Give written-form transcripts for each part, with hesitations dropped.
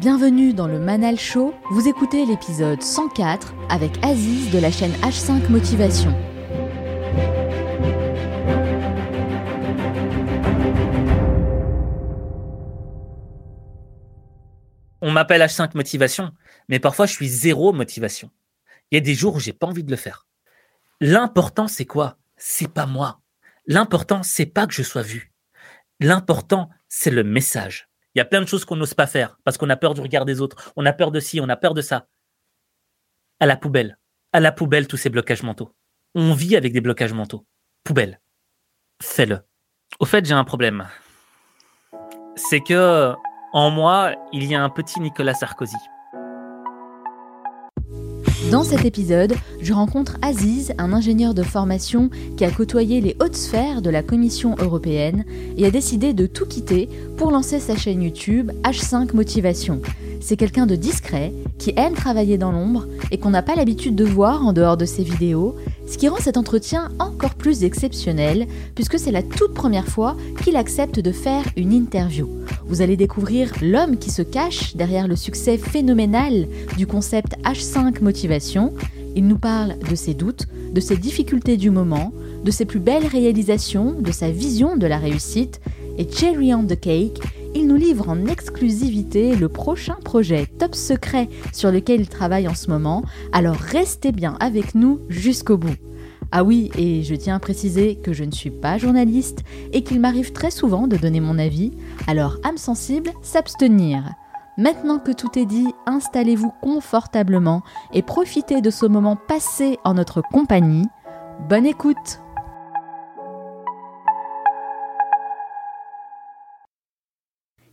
Bienvenue dans le Manel Show, vous écoutez l'épisode 104 avec Aziz de la chaîne H5 Motivation. On m'appelle H5 Motivation, mais parfois je suis zéro motivation. Il y a des jours où j'ai pas envie de le faire. L'important, c'est quoi? C'est pas moi. L'important, c'est pas que je sois vu. L'important, c'est le message. Il y a plein de choses qu'on n'ose pas faire parce qu'on a peur du regard des autres, on a peur de ci, on a peur de ça. À la poubelle tous ces blocages mentaux. On vit avec des blocages mentaux. Poubelle. Fais-le. Au fait, j'ai un problème. C'est que en moi, il y a un petit Nicolas Sarkozy. Dans cet épisode, je rencontre Aziz, un ingénieur de formation qui a côtoyé les hautes sphères de la Commission européenne et a décidé de tout quitter pour lancer sa chaîne YouTube H5 Motivation. C'est quelqu'un de discret, qui aime travailler dans l'ombre et qu'on n'a pas l'habitude de voir en dehors de ses vidéos, ce qui rend cet entretien encore plus exceptionnel puisque c'est la toute première fois qu'il accepte de faire une interview. Vous allez découvrir l'homme qui se cache derrière le succès phénoménal du concept H5 Motivation. Il nous parle de ses doutes, de ses difficultés du moment, de ses plus belles réalisations, de sa vision de la réussite et cherry on the cake, il nous livre en exclusivité le prochain projet top secret sur lequel il travaille en ce moment, alors restez bien avec nous jusqu'au bout. Ah oui, et je tiens à préciser que je ne suis pas journaliste et qu'il m'arrive très souvent de donner mon avis, alors âme sensible, s'abstenir. Maintenant que tout est dit, installez-vous confortablement et profitez de ce moment passé en notre compagnie. Bonne écoute!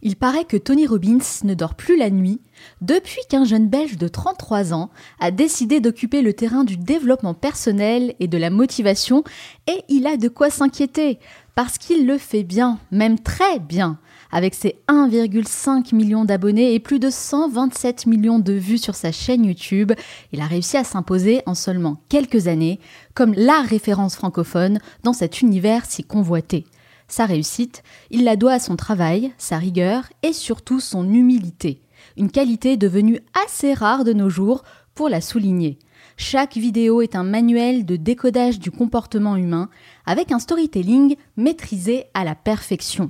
Il paraît que Tony Robbins ne dort plus la nuit depuis qu'un jeune Belge de 33 ans a décidé d'occuper le terrain du développement personnel et de la motivation, et il a de quoi s'inquiéter parce qu'il le fait bien, même très bien. Avec ses 1,5 million d'abonnés et plus de 127 millions de vues sur sa chaîne YouTube, il a réussi à s'imposer en seulement quelques années comme la référence francophone dans cet univers si convoité. Sa réussite, il la doit à son travail, sa rigueur et surtout son humilité. Une qualité devenue assez rare de nos jours pour la souligner. Chaque vidéo est un manuel de décodage du comportement humain avec un storytelling maîtrisé à la perfection.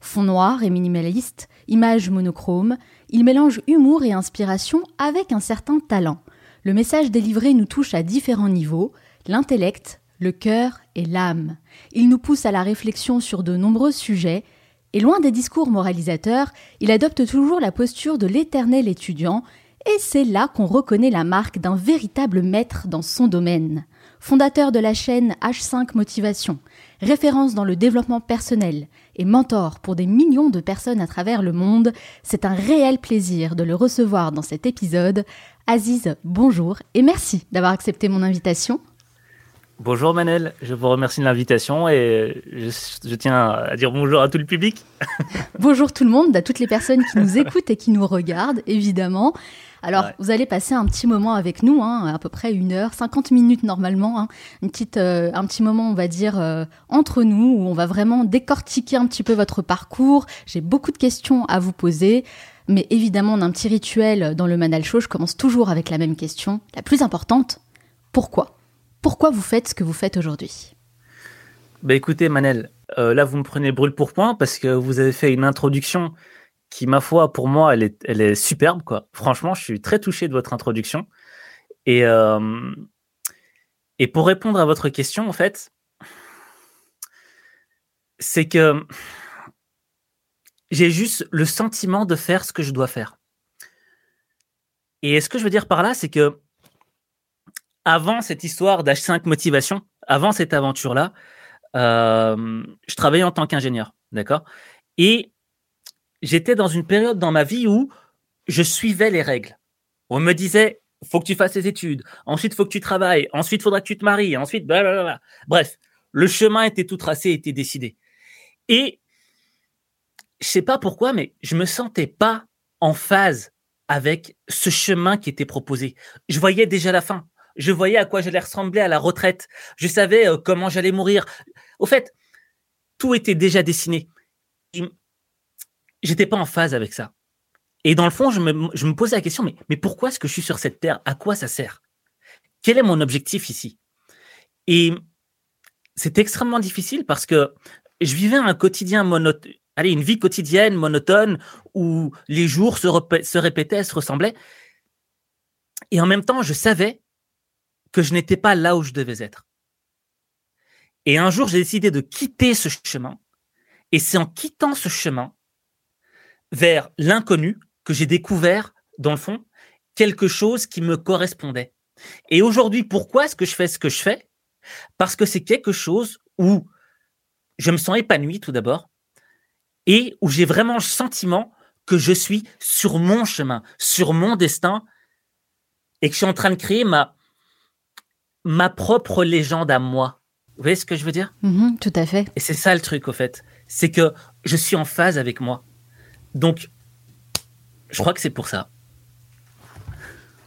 Fond noir et minimaliste, images monochromes, il mélange humour et inspiration avec un certain talent. Le message délivré nous touche à différents niveaux, l'intellect, le cœur et l'âme. Il nous pousse à la réflexion sur de nombreux sujets et loin des discours moralisateurs, il adopte toujours la posture de l'éternel étudiant et c'est là qu'on reconnaît la marque d'un véritable maître dans son domaine. Fondateur de la chaîne H5 Motivation, référence dans le développement personnel et mentor pour des millions de personnes à travers le monde, c'est un réel plaisir de le recevoir dans cet épisode. Aziz, bonjour et merci d'avoir accepté mon invitation. Bonjour Manel, je vous remercie de l'invitation et je tiens à dire bonjour à tout le public. Bonjour tout le monde, à toutes les personnes qui nous écoutent et qui nous regardent, évidemment. Alors, ouais. Vous allez passer un petit moment avec nous, à peu près 1 heure, 50 minutes normalement. Un petit moment, on va dire, entre nous, où on va vraiment décortiquer un petit peu votre parcours. J'ai beaucoup de questions à vous poser, mais évidemment, on a un petit rituel dans le Manal Show. Je commence toujours avec la même question, la plus importante. Pourquoi vous faites ce que vous faites aujourd'hui? Écoutez, Manel, là, vous me prenez brûle pour point parce que vous avez fait une introduction qui, ma foi, pour moi, elle est superbe, quoi. Franchement, je suis très touché de votre introduction. Et pour répondre à votre question, en fait, c'est que j'ai juste le sentiment de faire ce que je dois faire. Et ce que je veux dire par là, c'est que avant cette histoire d'H5 Motivation, avant cette aventure-là, je travaillais en tant qu'ingénieur, d'accord ? Et j'étais dans une période dans ma vie où je suivais les règles. On me disait, il faut que tu fasses tes études, ensuite il faut que tu travailles, ensuite il faudra que tu te maries, ensuite blablabla. Bref, le chemin était tout tracé, était décidé. Et je ne sais pas pourquoi, mais je ne me sentais pas en phase avec ce chemin qui était proposé. Je voyais déjà la fin. Je voyais à quoi j'allais ressembler à la retraite. Je savais comment j'allais mourir. Au fait, tout était déjà dessiné. J'étais pas en phase avec ça. Et dans le fond, je me posais la question, mais pourquoi est-ce que je suis sur cette terre? À quoi ça sert? Quel est mon objectif ici? Et c'était extrêmement difficile parce que je vivais un quotidien monotone, une vie quotidienne monotone où les jours se répétaient, se ressemblaient. Et en même temps, je savais que je n'étais pas là où je devais être. Et un jour, j'ai décidé de quitter ce chemin. Et c'est en quittant ce chemin vers l'inconnu que j'ai découvert, dans le fond, quelque chose qui me correspondait. Et aujourd'hui, pourquoi est-ce que je fais ce que je fais? Parce que c'est quelque chose où je me sens épanoui, tout d'abord, et où j'ai vraiment le sentiment que je suis sur mon chemin, sur mon destin, et que je suis en train de créer ma propre légende à moi. Vous voyez ce que je veux dire? Mmh, tout à fait. Et c'est ça le truc, au fait. C'est que je suis en phase avec moi. Donc, je crois que c'est pour ça.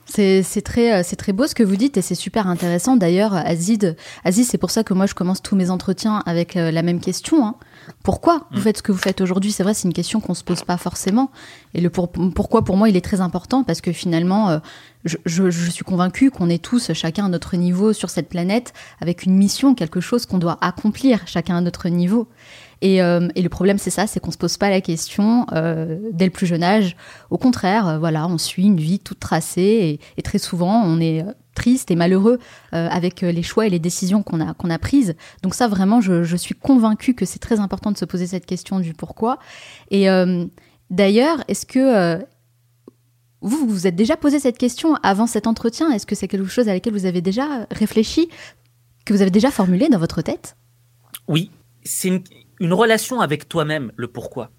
C'est très beau ce que vous dites et c'est super intéressant. D'ailleurs, Aziz, c'est pour ça que moi, je commence tous mes entretiens avec la même question. Hein. Pourquoi vous faites ce que vous faites aujourd'hui? C'est vrai, c'est une question qu'on ne se pose pas forcément. Et le pourquoi, pour moi, il est très important parce que finalement, je suis convaincue qu'on est tous, chacun à notre niveau sur cette planète, avec une mission, quelque chose qu'on doit accomplir, chacun à notre niveau. Et le problème, c'est ça, c'est qu'on ne se pose pas la question dès le plus jeune âge. Au contraire, on suit une vie toute tracée et très souvent, on est triste et malheureux avec les choix et les décisions qu'on a prises. Donc ça, vraiment, je suis convaincue que c'est très important de se poser cette question du pourquoi. Et d'ailleurs, est-ce que vous vous êtes déjà posé cette question avant cet entretien? Est-ce que c'est quelque chose à laquelle vous avez déjà réfléchi, que vous avez déjà formulé dans votre tête? Oui, c'est une relation avec toi-même, le pourquoi.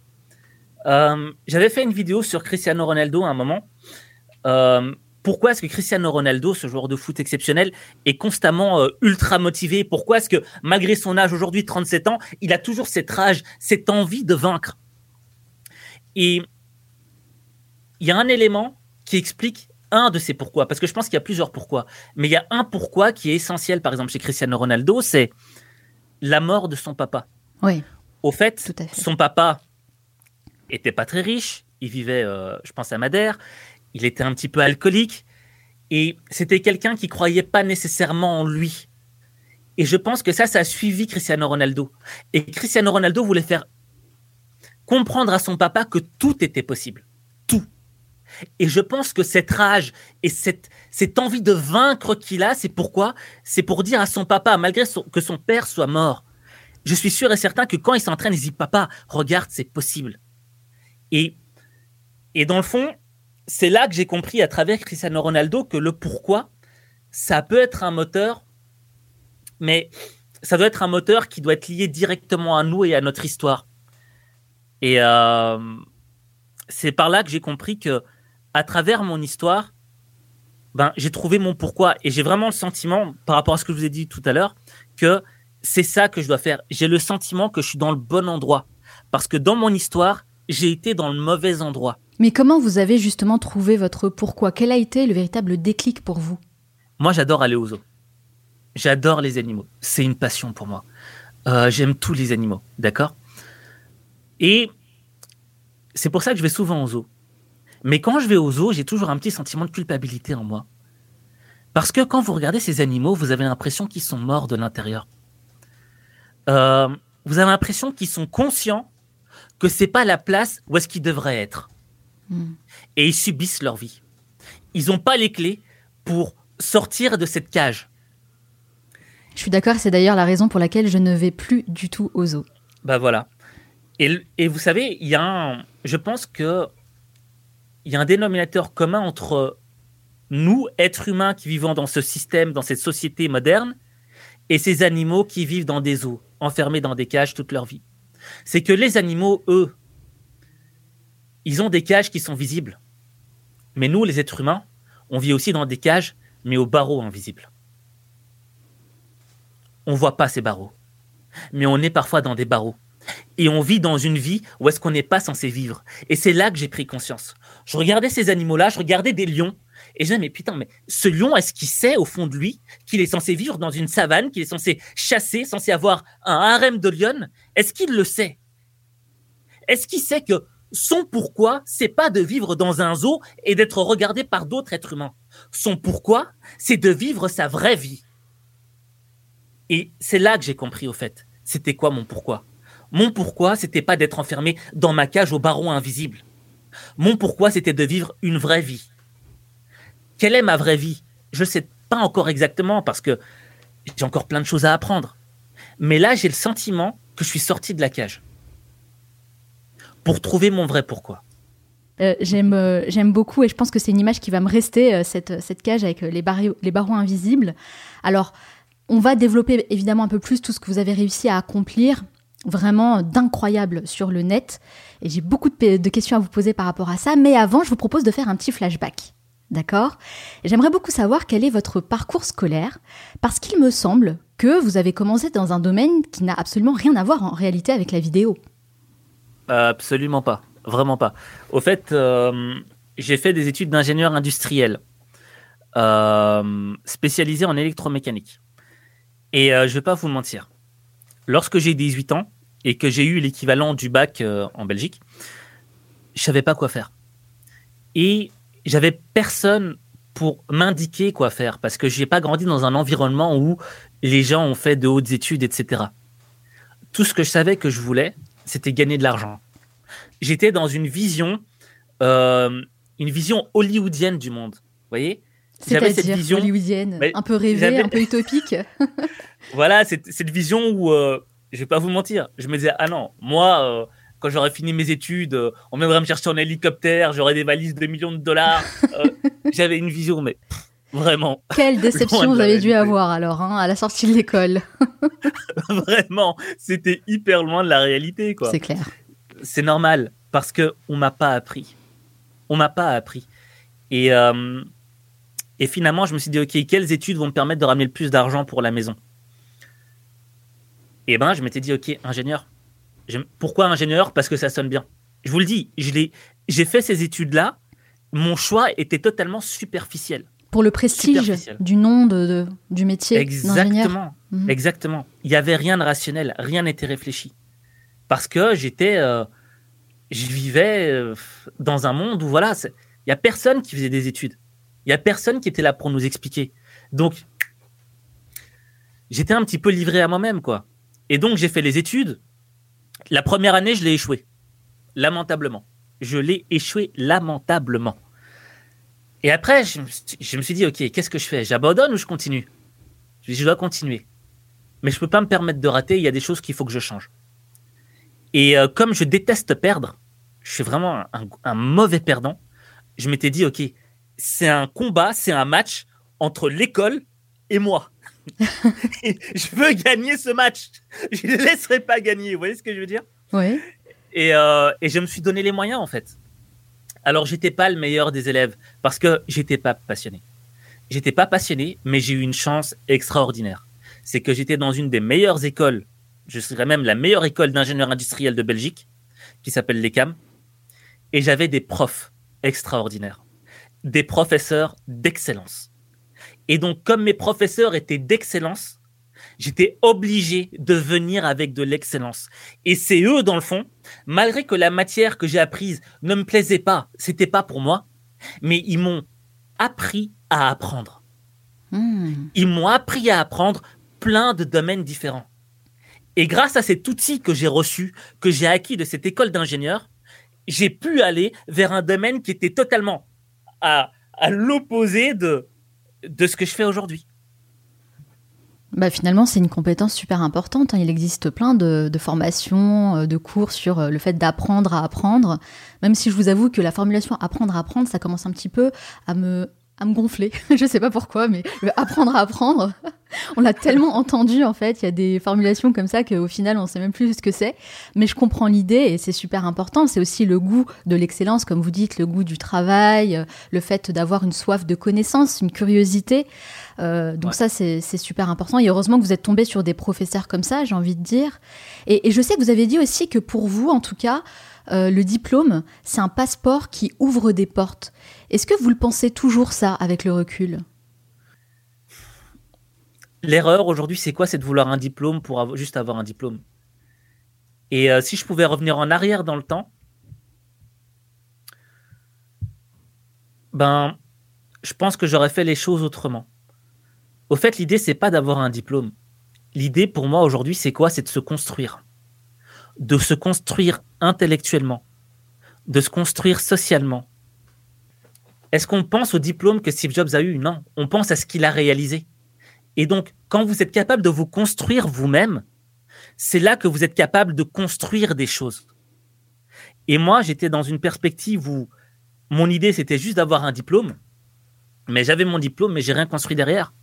J'avais fait une vidéo sur Cristiano Ronaldo à un moment. Pourquoi est-ce que Cristiano Ronaldo, ce joueur de foot exceptionnel, est constamment ultra motivé? Pourquoi est-ce que, malgré son âge aujourd'hui, 37 ans, il a toujours cette rage, cette envie de vaincre? Et il y a un élément qui explique un de ces pourquoi, parce que je pense qu'il y a plusieurs pourquoi. Mais il y a un pourquoi qui est essentiel, par exemple, chez Cristiano Ronaldo, c'est la mort de son papa. Oui. Au fait, son papa n'était pas très riche. Il vivait, je pense, à Madère. Il était un petit peu alcoolique. Et c'était quelqu'un qui ne croyait pas nécessairement en lui. Et je pense que ça a suivi Cristiano Ronaldo. Et Cristiano Ronaldo voulait faire comprendre à son papa que tout était possible. Tout. Et je pense que cette rage et cette envie de vaincre qu'il a, c'est pourquoi? C'est pour dire à son papa, malgré que son père soit mort, je suis sûr et certain que quand il s'entraîne, il dit « Papa, regarde, c'est possible ». Et dans le fond, c'est là que j'ai compris à travers Cristiano Ronaldo que le pourquoi, ça peut être un moteur, mais ça doit être un moteur qui doit être lié directement à nous et à notre histoire. Et c'est par là que j'ai compris que à travers mon histoire, j'ai trouvé mon pourquoi. Et j'ai vraiment le sentiment, par rapport à ce que je vous ai dit tout à l'heure, que c'est ça que je dois faire. J'ai le sentiment que je suis dans le bon endroit. Parce que dans mon histoire, j'ai été dans le mauvais endroit. Mais comment vous avez justement trouvé votre pourquoi? Quel a été le véritable déclic pour vous? Moi, j'adore aller aux zoos. J'adore les animaux. C'est une passion pour moi. J'aime tous les animaux, d'accord? Et c'est pour ça que je vais souvent aux zoos. Mais quand je vais aux zoos, j'ai toujours un petit sentiment de culpabilité en moi. Parce que quand vous regardez ces animaux, vous avez l'impression qu'ils sont morts de l'intérieur. Vous avez l'impression qu'ils sont conscients que c'est pas la place où est-ce qu'ils devraient être. Mmh. Et ils subissent leur vie. Ils n'ont pas les clés pour sortir de cette cage. Je suis d'accord, c'est d'ailleurs la raison pour laquelle je ne vais plus du tout aux zoos. Voilà. Et vous savez, je pense qu'il y a un dénominateur commun entre nous, êtres humains qui vivons dans ce système, dans cette société moderne, et ces animaux qui vivent dans des zoos, enfermés dans des cages toute leur vie. C'est que les animaux, eux, ils ont des cages qui sont visibles. Mais nous, les êtres humains, on vit aussi dans des cages, mais aux barreaux invisibles. On ne voit pas ces barreaux. Mais on est parfois dans des barreaux. Et on vit dans une vie où est-ce qu'on n'est pas censé vivre. Et c'est là que j'ai pris conscience. Je regardais ces animaux-là, je regardais des lions. Et je me disais, mais ce lion, est-ce qu'il sait au fond de lui qu'il est censé vivre dans une savane, qu'il est censé chasser, censé avoir un harem de lionnes? Est-ce qu'il le sait? Est-ce qu'il sait que Son pourquoi, c'est pas de vivre dans un zoo et d'être regardé par d'autres êtres humains. Son pourquoi, c'est de vivre sa vraie vie. Et c'est là que j'ai compris, au fait, c'était quoi mon pourquoi ? Mon pourquoi, c'était pas d'être enfermé dans ma cage au barreau invisible. Mon pourquoi, c'était de vivre une vraie vie. Quelle est ma vraie vie ? Je sais pas encore exactement parce que j'ai encore plein de choses à apprendre. Mais là, j'ai le sentiment que je suis sorti de la cage pour trouver mon vrai pourquoi. J'aime beaucoup et je pense que c'est une image qui va me rester, cette cage avec les barreaux invisibles. Alors, on va développer évidemment un peu plus tout ce que vous avez réussi à accomplir, vraiment d'incroyable sur le net. Et j'ai beaucoup de questions à vous poser par rapport à ça. Mais avant, je vous propose de faire un petit flashback. D'accord ? J'aimerais beaucoup savoir quel est votre parcours scolaire, parce qu'il me semble que vous avez commencé dans un domaine qui n'a absolument rien à voir en réalité avec la vidéo. Absolument pas, vraiment pas. Au fait, j'ai fait des études d'ingénieur industriel, spécialisé en électromécanique. Et je ne vais pas vous mentir, lorsque j'ai 18 ans et que j'ai eu l'équivalent du bac en Belgique, je ne savais pas quoi faire. Et j'avais personne pour m'indiquer quoi faire parce que je n'ai pas grandi dans un environnement où les gens ont fait de hautes études, etc. Tout ce que je savais que je voulais, c'était gagner de l'argent. J'étais dans une vision hollywoodienne du monde, vous voyez ? J'avais cette vision hollywoodienne, un peu rêvée, un peu utopique. Voilà, cette vision où, je ne vais pas vous mentir, je me disais « Ah non, moi… quand j'aurais fini mes études, on viendrait me chercher en hélicoptère, j'aurais des valises de millions de $. J'avais une vision, mais vraiment. Quelle déception vous avez dû avoir alors, hein, à la sortie de l'école. Vraiment, c'était hyper loin de la réalité, quoi. C'est clair. C'est normal, parce qu'on ne m'a pas appris. On ne m'a pas appris. Et finalement, je me suis dit, OK, quelles études vont me permettre de ramener le plus d'argent pour la maison ? Et bien, je m'étais dit, OK, ingénieur. Pourquoi ingénieur ? Parce que ça sonne bien. Je vous le dis, j'ai fait ces études-là. Mon choix était totalement superficiel. Pour le prestige du nom du métier d'ingénieur. Exactement. Il n'y avait rien de rationnel. Rien n'était réfléchi. Parce que je vivais dans un monde où voilà, il n'y a personne qui faisait des études. Il n'y a personne qui était là pour nous expliquer. Donc, j'étais un petit peu livré à moi-même, quoi. Et donc, j'ai fait les études. La première année, je l'ai échoué, lamentablement. Et après, je me suis dit, OK, qu'est-ce que je fais ? J'abandonne ou je continue ? Je dois continuer. Mais je ne peux pas me permettre de rater, il y a des choses qu'il faut que je change. Et comme je déteste perdre, je suis vraiment un mauvais perdant, je m'étais dit, OK, c'est un combat, c'est un match entre l'école et moi. Je veux gagner ce match. Je ne laisserai pas gagner. Vous voyez ce que je veux dire ? Oui. Et je me suis donné les moyens, en fait. Alors, je n'étais pas le meilleur des élèves parce que je n'étais pas passionné. Je n'étais pas passionné, mais j'ai eu une chance extraordinaire. C'est que j'étais dans une des meilleures écoles, je serais même la meilleure école d'ingénieurs industriels de Belgique, qui s'appelle l'ECAM. Et j'avais des profs extraordinaires, des professeurs d'excellence. Et donc, comme mes professeurs étaient d'excellence, j'étais obligé de venir avec de l'excellence. Et c'est eux, dans le fond, malgré que la matière que j'ai apprise ne me plaisait pas, c'était pas pour moi, mais ils m'ont appris à apprendre. Ils m'ont appris à apprendre plein de domaines différents. Et grâce à cet outil que j'ai reçu, que j'ai acquis de cette école d'ingénieur, j'ai pu aller vers un domaine qui était totalement à l'opposé de ce que je fais aujourd'hui. Bah finalement, c'est une compétence super importante. Il existe plein de formations, de cours sur le fait d'apprendre à apprendre. Même si je vous avoue que la formulation « apprendre à apprendre », ça commence un petit peu à me gonfler. Je ne sais pas pourquoi, mais « apprendre à apprendre », on l'a tellement entendu en fait. Il y a des formulations comme ça qu'au final, on ne sait même plus ce que c'est. Mais je comprends l'idée et c'est super important. C'est aussi le goût de l'excellence, comme vous dites, le goût du travail, le fait d'avoir une soif de connaissance, une curiosité. Donc ouais. Ça, c'est super important. Et heureusement que vous êtes tombé sur des professeurs comme ça, j'ai envie de dire. Et je sais que vous avez dit aussi que pour vous, en tout cas, le diplôme, c'est un passeport qui ouvre des portes. Est-ce que vous le pensez toujours ça, avec le recul ? L'erreur aujourd'hui, c'est quoi ? C'est de vouloir un diplôme pour juste avoir un diplôme. Et si je pouvais revenir en arrière dans le temps, ben, je pense que j'aurais fait les choses autrement. Au fait, l'idée, c'est pas d'avoir un diplôme. L'idée, pour moi, aujourd'hui, c'est quoi ? C'est de se construire. De se construire intellectuellement. De se construire socialement. Est-ce qu'on pense au diplôme que Steve Jobs a eu ? Non, on pense à ce qu'il a réalisé. Et donc, quand vous êtes capable de vous construire vous-même, c'est là que vous êtes capable de construire des choses. Et moi, j'étais dans une perspective où mon idée, c'était juste d'avoir un diplôme. Mais j'avais mon diplôme, mais je n'ai rien construit derrière.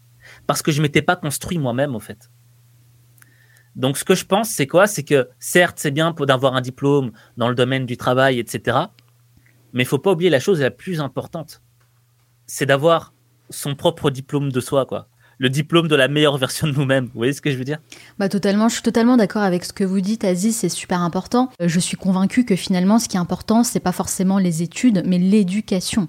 Parce que je ne m'étais pas construit moi-même, au fait. Donc, ce que je pense, c'est quoi ? C'est que, certes, c'est bien d'avoir un diplôme dans le domaine du travail, etc. Mais il ne faut pas oublier la chose la plus importante. C'est d'avoir son propre diplôme de soi, quoi. Le diplôme de la meilleure version de nous-mêmes. Vous voyez ce que je veux dire ? Bah totalement, je suis totalement d'accord avec ce que vous dites, Aziz, c'est super important. Je suis convaincue que finalement, ce qui est important, c'est pas forcément les études, mais l'éducation.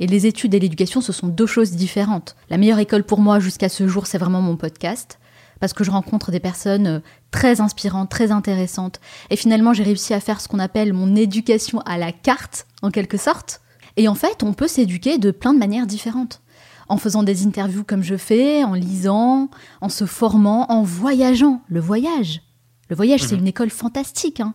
Et les études et l'éducation, ce sont deux choses différentes. La meilleure école pour moi jusqu'à ce jour, c'est vraiment mon podcast, parce que je rencontre des personnes très inspirantes, très intéressantes. Et finalement, j'ai réussi à faire ce qu'on appelle mon éducation à la carte, en quelque sorte. Et en fait, on peut s'éduquer de plein de manières différentes. En faisant des interviews comme je fais, en lisant, en se formant, en voyageant. Le voyage. Le voyage, c'est une école fantastique, hein,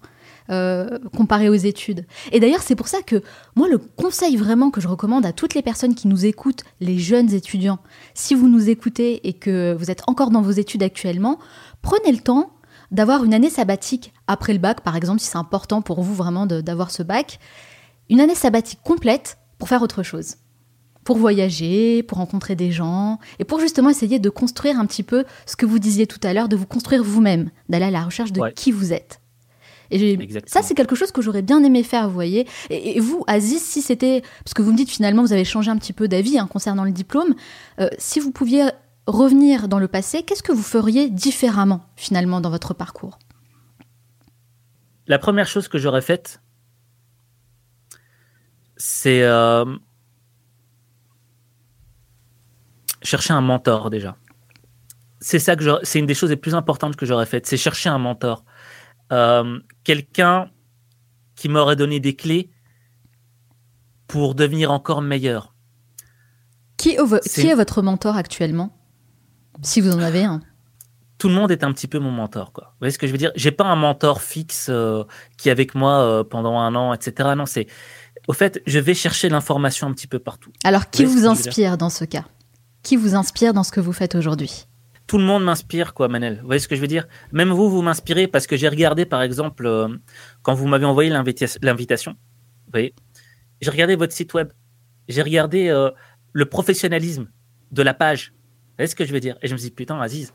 comparée aux études. Et d'ailleurs, c'est pour ça que moi, le conseil vraiment que je recommande à toutes les personnes qui nous écoutent, les jeunes étudiants, si vous nous écoutez et que vous êtes encore dans vos études actuellement, prenez le temps d'avoir une année sabbatique après le bac, par exemple, si c'est important pour vous vraiment d'avoir ce bac. Une année sabbatique complète pour faire autre chose. Pour voyager, pour rencontrer des gens, et pour justement essayer de construire un petit peu ce que vous disiez tout à l'heure, de vous construire vous-même, d'aller à la recherche de qui vous êtes. Et ça, c'est quelque chose que j'aurais bien aimé faire, vous voyez. Et vous, Aziz, si c'était... Parce que vous me dites, finalement, vous avez changé un petit peu d'avis hein, concernant le diplôme. Si vous pouviez revenir dans le passé, qu'est-ce que vous feriez différemment, finalement, dans votre parcours ? La première chose que j'aurais faite, c'est... Chercher un mentor, déjà. C'est ça que c'est une des choses les plus importantes que j'aurais faites, c'est chercher un mentor. Quelqu'un qui m'aurait donné des clés pour devenir encore meilleur. Qui est votre mentor actuellement ? Si vous en avez un. Tout le monde est un petit peu mon mentor, quoi. Vous voyez ce que je veux dire ? J'ai pas un mentor fixe qui est avec moi pendant un an, etc. Non, c'est... Au fait, je vais chercher l'information un petit peu partout. Alors, qui vous inspire dans ce cas ? Qui vous inspire dans ce que vous faites aujourd'hui ? Tout le monde m'inspire, quoi, Manel. Vous voyez ce que je veux dire ? Même vous, vous m'inspirez parce que j'ai regardé, par exemple, quand vous m'avez envoyé l'invitation, vous voyez, j'ai regardé votre site web, j'ai regardé le professionnalisme de la page. Vous voyez ce que je veux dire ? Et je me suis dit, putain, Aziz,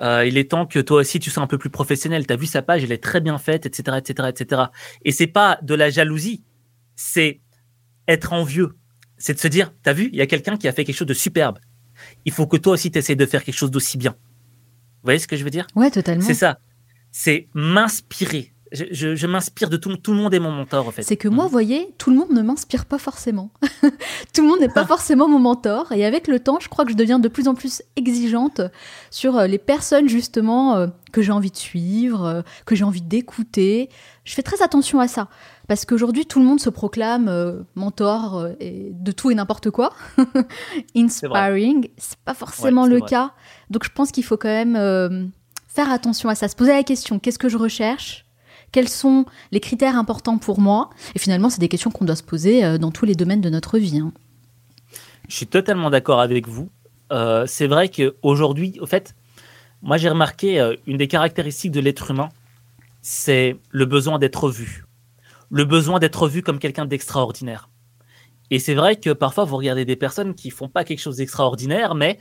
il est temps que toi aussi, tu sois un peu plus professionnel. Tu as vu sa page, elle est très bien faite, etc., etc., etc. Et c'est pas de la jalousie, c'est être envieux. C'est de se dire, t'as vu, il y a quelqu'un qui a fait quelque chose de superbe. Il faut que toi aussi, t'essayes de faire quelque chose d'aussi bien. Vous voyez ce que je veux dire ? Ouais, totalement. C'est ça. C'est m'inspirer. Je m'inspire de tout le monde et mon mentor, en fait. C'est que moi, vous voyez, tout le monde ne m'inspire pas forcément. Tout le monde n'est pas forcément mon mentor. Et avec le temps, je crois que je deviens de plus en plus exigeante sur les personnes, justement, que j'ai envie de suivre, que j'ai envie d'écouter. Je fais très attention à ça. Parce qu'aujourd'hui, tout le monde se proclame mentor et de tout et n'importe quoi. Inspiring, c'est pas forcément le cas. Donc, je pense qu'il faut quand même faire attention à ça. Se poser la question, qu'est-ce que je recherche ? Quels sont les critères importants pour moi ? Et finalement, c'est des questions qu'on doit se poser dans tous les domaines de notre vie. Hein. Je suis totalement d'accord avec vous. C'est vrai qu'aujourd'hui, au fait, moi j'ai remarqué une des caractéristiques de l'être humain, c'est le besoin d'être vu. Le besoin d'être vu comme quelqu'un d'extraordinaire. Et c'est vrai que parfois, vous regardez des personnes qui ne font pas quelque chose d'extraordinaire, mais...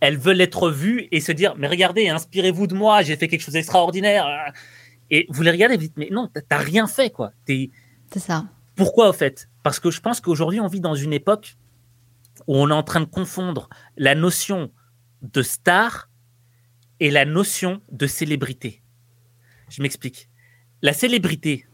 elles veulent être vues et se dire « Mais regardez, inspirez-vous de moi, j'ai fait quelque chose d'extraordinaire. » Et vous les regardez et vous dites « Mais non, t'as rien fait, quoi. » C'est ça. Pourquoi, au fait ? Parce que je pense qu'aujourd'hui, on vit dans une époque où on est en train de confondre la notion de star et la notion de célébrité. Je m'explique. La célébrité,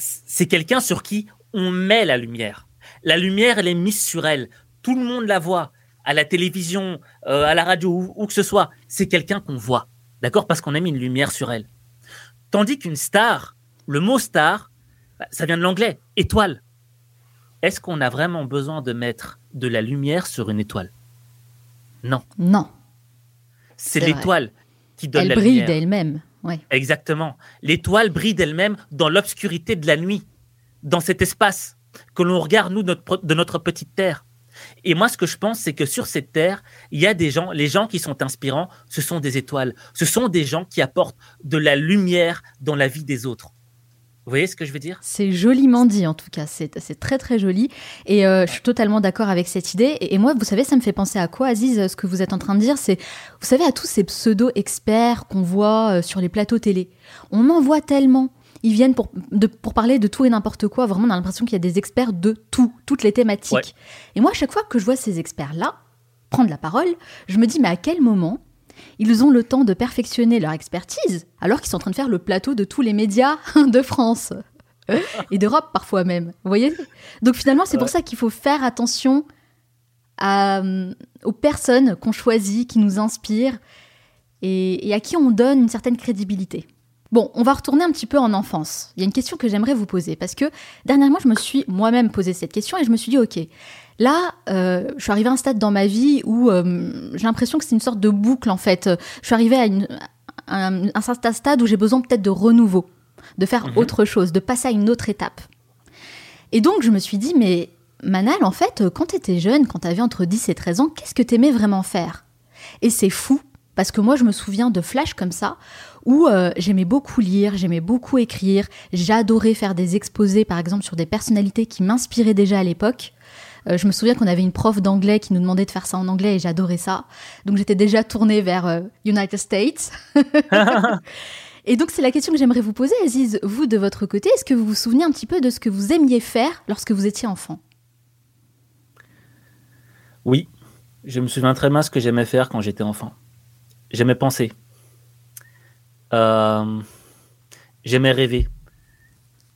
c'est quelqu'un sur qui on met la lumière. La lumière, elle est mise sur elle. Tout le monde la voit. À la télévision, à la radio, où que ce soit, c'est quelqu'un qu'on voit, d'accord ? Parce qu'on a mis une lumière sur elle. Tandis qu'une star, le mot star, ça vient de l'anglais, étoile. est-ce qu'on a vraiment besoin de mettre de la lumière sur une étoile? Non. Non. C'est l'étoile qui donne la lumière. Elle brille d'elle-même. Ouais. Exactement. L'étoile brille d'elle-même dans l'obscurité de la nuit, dans cet espace que l'on regarde, nous, de notre petite terre. Et moi, ce que je pense, c'est que sur cette terre, il y a des gens, les gens qui sont inspirants, ce sont des étoiles. Ce sont des gens qui apportent de la lumière dans la vie des autres. Vous voyez ce que je veux dire? C'est joliment dit, en tout cas. C'est très, très joli. Et je suis totalement d'accord avec cette idée. Et moi, vous savez, ça me fait penser à quoi, Aziz? Ce que vous êtes en train de dire, c'est, vous savez, à tous ces pseudo-experts qu'on voit sur les plateaux télé. On en voit tellement. Ils viennent pour parler de tout et n'importe quoi. Vraiment, on a l'impression qu'il y a des experts de tout, toutes les thématiques. Ouais. Et moi, à chaque fois que je vois ces experts-là prendre la parole, je me dis, mais à quel moment ils ont le temps de perfectionner leur expertise alors qu'ils sont en train de faire le plateau de tous les médias de France et d'Europe parfois même. Vous voyez? Donc finalement, c'est pour ça qu'il faut faire attention aux personnes qu'on choisit, qui nous inspirent et à qui on donne une certaine crédibilité. Bon, on va retourner un petit peu en enfance. Il y a une question que j'aimerais vous poser parce que dernièrement, je me suis moi-même posé cette question et je me suis dit « Ok, là, je suis arrivée à un stade dans ma vie où j'ai l'impression que c'est une sorte de boucle en fait. Je suis arrivée à un certain stade où j'ai besoin peut-être de renouveau, de faire autre chose, de passer à une autre étape. » Et donc, je me suis dit « Mais Manal, en fait, quand t'étais jeune, quand t'avais entre 10 et 13 ans, qu'est-ce que t'aimais vraiment faire ?» Et c'est fou parce que moi, je me souviens de flashs comme ça où j'aimais beaucoup lire, j'aimais beaucoup écrire, j'adorais faire des exposés, par exemple, sur des personnalités qui m'inspiraient déjà à l'époque. Je me souviens qu'on avait une prof d'anglais qui nous demandait de faire ça en anglais et j'adorais ça. Donc, j'étais déjà tournée vers United States. Et donc, c'est la question que j'aimerais vous poser, Aziz. Vous, de votre côté, est-ce que vous vous souvenez un petit peu de ce que vous aimiez faire lorsque vous étiez enfant? Oui, je me souviens très bien de ce que j'aimais faire quand j'étais enfant. J'aimais penser. J'aimais rêver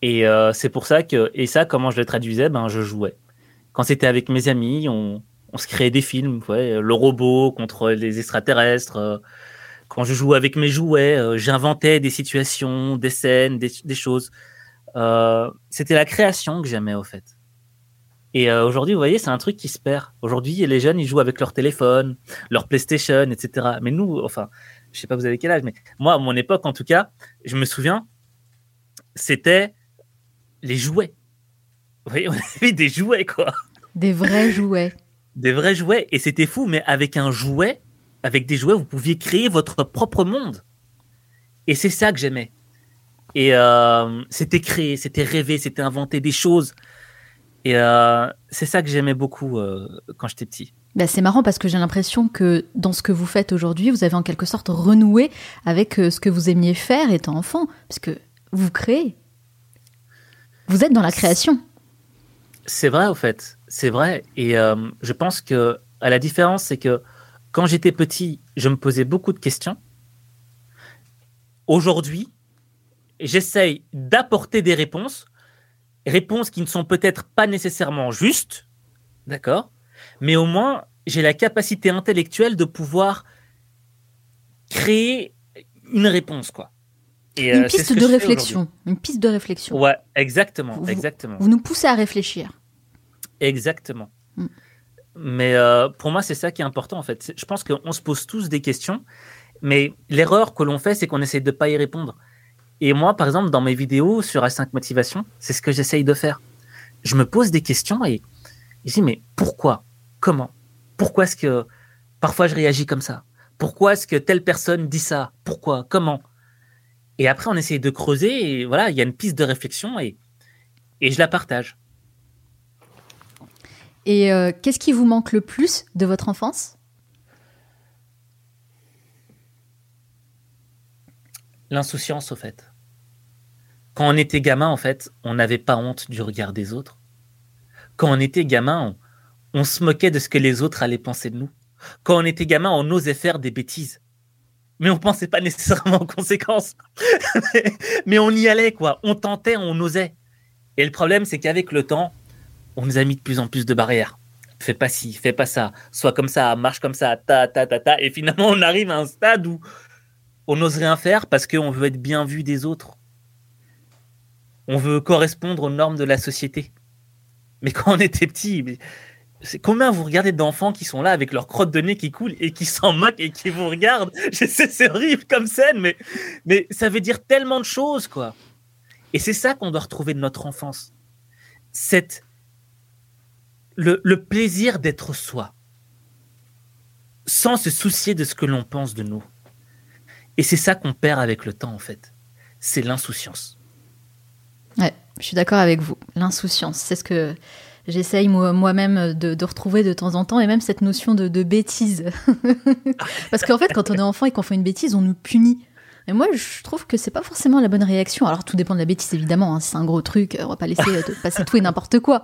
et c'est pour ça que comment je le traduisais, je jouais quand c'était avec mes amis, on se créait des films, le robot contre les extraterrestres, quand je jouais avec mes jouets, j'inventais des situations, des scènes, des choses, c'était la création que j'aimais au fait. Et aujourd'hui, vous voyez, c'est un truc qui se perd. Aujourd'hui, les jeunes, ils jouent avec leur téléphone, leur PlayStation, etc. Mais nous, enfin, je sais pas vous avez quel âge, mais moi, à mon époque, en tout cas, je me souviens, c'était les jouets. Vous voyez, on avait des jouets, quoi. Des vrais jouets. Des vrais jouets. Et c'était fou, mais avec un jouet, avec des jouets, vous pouviez créer votre propre monde. Et c'est ça que j'aimais. Et c'était créer, c'était rêver, c'était inventer des choses. Et c'est ça que j'aimais beaucoup quand j'étais petit. Ben c'est marrant parce que j'ai l'impression que dans ce que vous faites aujourd'hui, vous avez en quelque sorte renoué avec ce que vous aimiez faire étant enfant, parce que vous créez. Vous êtes dans la création. C'est vrai, au fait. C'est vrai. Et je pense que la différence, c'est que quand j'étais petit, je me posais beaucoup de questions. Aujourd'hui, j'essaye d'apporter des réponses. Réponses qui ne sont peut-être pas nécessairement justes, d'accord, mais au moins, j'ai la capacité intellectuelle de pouvoir créer une réponse, quoi. Et, une piste de réflexion. Une piste de réflexion. Ouais, exactement. Exactement. Vous nous poussez à réfléchir. Exactement. Mais pour moi, c'est ça qui est important, en fait. Je pense qu'on se pose tous des questions, mais l'erreur que l'on fait, c'est qu'on essaie de ne pas y répondre. Et moi, par exemple, dans mes vidéos sur H5 Motivation, c'est ce que j'essaye de faire. Je me pose des questions et je dis, mais pourquoi? Comment? Pourquoi est-ce que parfois je réagis comme ça? Pourquoi est-ce que telle personne dit ça? Pourquoi? Comment? Et après, on essaye de creuser et voilà, il y a une piste de réflexion et je la partage. Et qu'est-ce qui vous manque le plus de votre enfance? L'insouciance, au fait. Quand on était gamin, en fait, on n'avait pas honte du regard des autres. Quand on était gamin, on se moquait de ce que les autres allaient penser de nous. Quand on était gamin, on osait faire des bêtises. Mais on ne pensait pas nécessairement aux conséquences. Mais on y allait, quoi. On tentait, on osait. Et le problème, c'est qu'avec le temps, on nous a mis de plus en plus de barrières. Fais pas ci, fais pas ça. Sois comme ça, marche comme ça, ta, ta, ta, ta. Et finalement, on arrive à un stade où on n'ose rien faire parce qu'on veut être bien vu des autres. On veut correspondre aux normes de la société. Mais quand on était petit, c'est combien vous regardez d'enfants qui sont là avec leur crotte de nez qui coule et qui s'en moquent et qui vous regardent. Je sais, c'est horrible comme scène, mais ça veut dire tellement de choses, quoi. Et c'est ça qu'on doit retrouver de notre enfance. Le plaisir d'être soi, sans se soucier de ce que l'on pense de nous. Et c'est ça qu'on perd avec le temps, en fait. C'est l'insouciance. Ouais, je suis d'accord avec vous. L'insouciance, c'est ce que j'essaye moi-même de retrouver de temps en temps, et même cette notion de bêtise. Parce qu'en fait, quand on est enfant et qu'on fait une bêtise, on nous punit. Et moi, je trouve que c'est pas forcément la bonne réaction. Alors, tout dépend de la bêtise, évidemment. Hein. Si c'est un gros truc, on va pas laisser passer tout et n'importe quoi.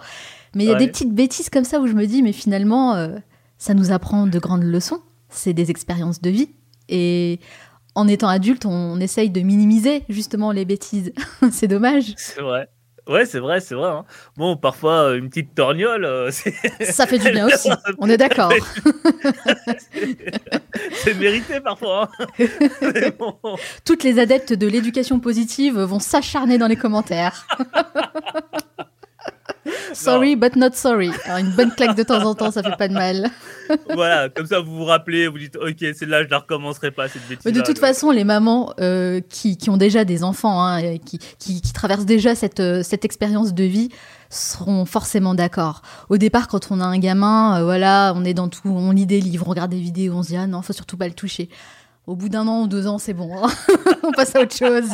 Mais il y a des petites bêtises comme ça où je me dis, mais finalement, ça nous apprend de grandes leçons. C'est des expériences de vie. Et en étant adulte, on essaye de minimiser, justement, les bêtises. C'est dommage. C'est vrai. Ouais, c'est vrai. Hein. Bon, parfois, une petite torgnole... Ça fait du bien aussi, on est d'accord. C'est mérité parfois. Hein. Bon. Toutes les adeptes de l'éducation positive vont s'acharner dans les commentaires. Sorry, non. But not sorry. Alors, une bonne claque de temps en temps, ça fait pas de mal. Voilà, comme ça, vous vous rappelez, vous dites, OK, celle-là, je la recommencerai pas, cette bêtise. Mais de toute façon, les mamans qui ont déjà des enfants, hein, qui traversent déjà cette expérience de vie, seront forcément d'accord. Au départ, quand on a un gamin, voilà, on est dans tout, on lit des livres, on regarde des vidéos, on se dit, ah non, faut surtout pas le toucher. Au bout d'un an ou 2 ans, c'est bon. Hein. On passe à autre chose.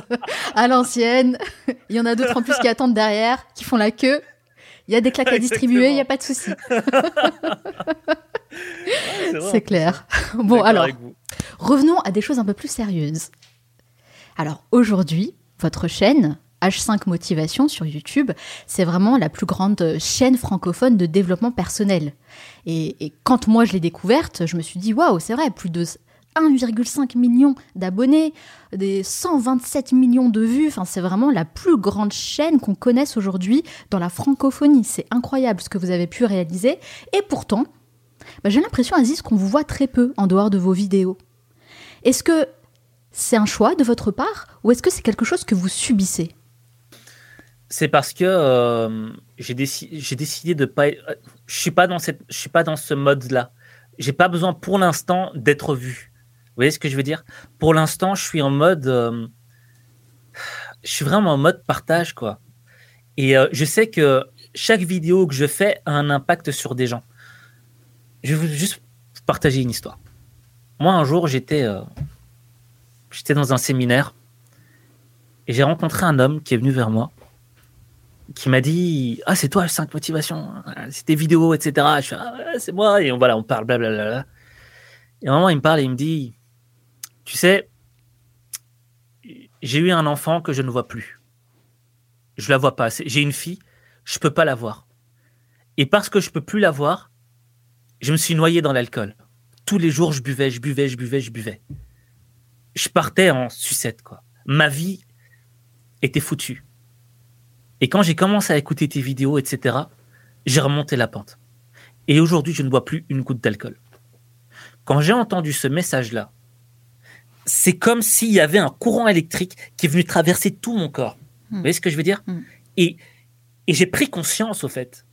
À l'ancienne. Il y en a d'autres en plus qui attendent derrière, qui font la queue. Il y a des claques à distribuer, il n'y a pas de souci. C'est clair. Bon, alors, revenons à des choses un peu plus sérieuses. Alors, aujourd'hui, votre chaîne H5 Motivation sur YouTube, c'est vraiment la plus grande chaîne francophone de développement personnel. Et quand moi, je l'ai découverte, je me suis dit, waouh, c'est vrai, plus de 1,5 million d'abonnés, des 127 millions de vues. Enfin, c'est vraiment la plus grande chaîne qu'on connaisse aujourd'hui dans la francophonie. C'est incroyable ce que vous avez pu réaliser. Et pourtant, j'ai l'impression, Aziz, qu'on vous voit très peu en dehors de vos vidéos. Est-ce que c'est un choix de votre part ou est-ce que c'est quelque chose que vous subissez ? C'est parce que j'ai décidé de pas... Je suis pas dans ce mode-là. J'ai pas besoin pour l'instant d'être vu. Vous voyez ce que je veux dire ? Pour l'instant, je suis en mode... je suis vraiment en mode partage, quoi. Et je sais que chaque vidéo que je fais a un impact sur des gens. Je vais juste vous partager une histoire. Moi, un jour, j'étais dans un séminaire et j'ai rencontré un homme qui est venu vers moi, qui m'a dit « Ah, c'est toi, H5 Motivation, c'est tes vidéos, etc. » Je suis « Ah, c'est moi !» Et voilà, on parle, blablabla. Et à un moment, il me parle et il me dit « Tu sais, j'ai eu un enfant que je ne vois plus. Je la vois pas. J'ai une fille, je peux pas la voir. Et parce que je peux plus la voir, je me suis noyé dans l'alcool. Tous les jours, je buvais. Je partais en sucette, quoi. Ma vie était foutue. Et quand j'ai commencé à écouter tes vidéos, etc., j'ai remonté la pente. Et aujourd'hui, je ne bois plus une goutte d'alcool. » Quand j'ai entendu ce message-là, c'est comme s'il y avait un courant électrique qui est venu traverser tout mon corps. Vous voyez ce que je veux dire ? Et j'ai pris conscience, au fait,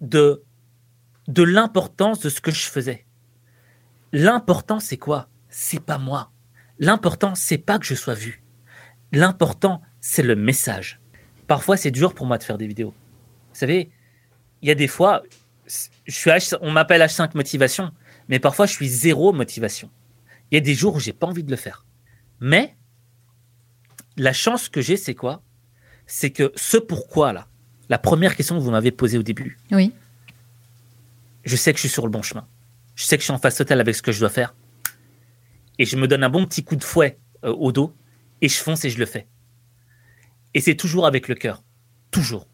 de l'importance de ce que je faisais. L'important, c'est quoi ? C'est pas moi. L'important, c'est pas que je sois vu. L'important, c'est le message. Parfois, c'est dur pour moi de faire des vidéos. Vous savez, il y a des fois, on m'appelle H5 Motivation, mais parfois, je suis zéro motivation. Il y a des jours où je n'ai pas envie de le faire. Mais la chance que j'ai, c'est quoi ? C'est que ce pourquoi-là, la première question que vous m'avez posée au début, oui. Je sais que je suis sur le bon chemin. Je sais que je suis en phase totale avec ce que je dois faire. Et je me donne un bon petit coup de fouet au dos et je fonce et je le fais. Et c'est toujours avec le cœur. Toujours.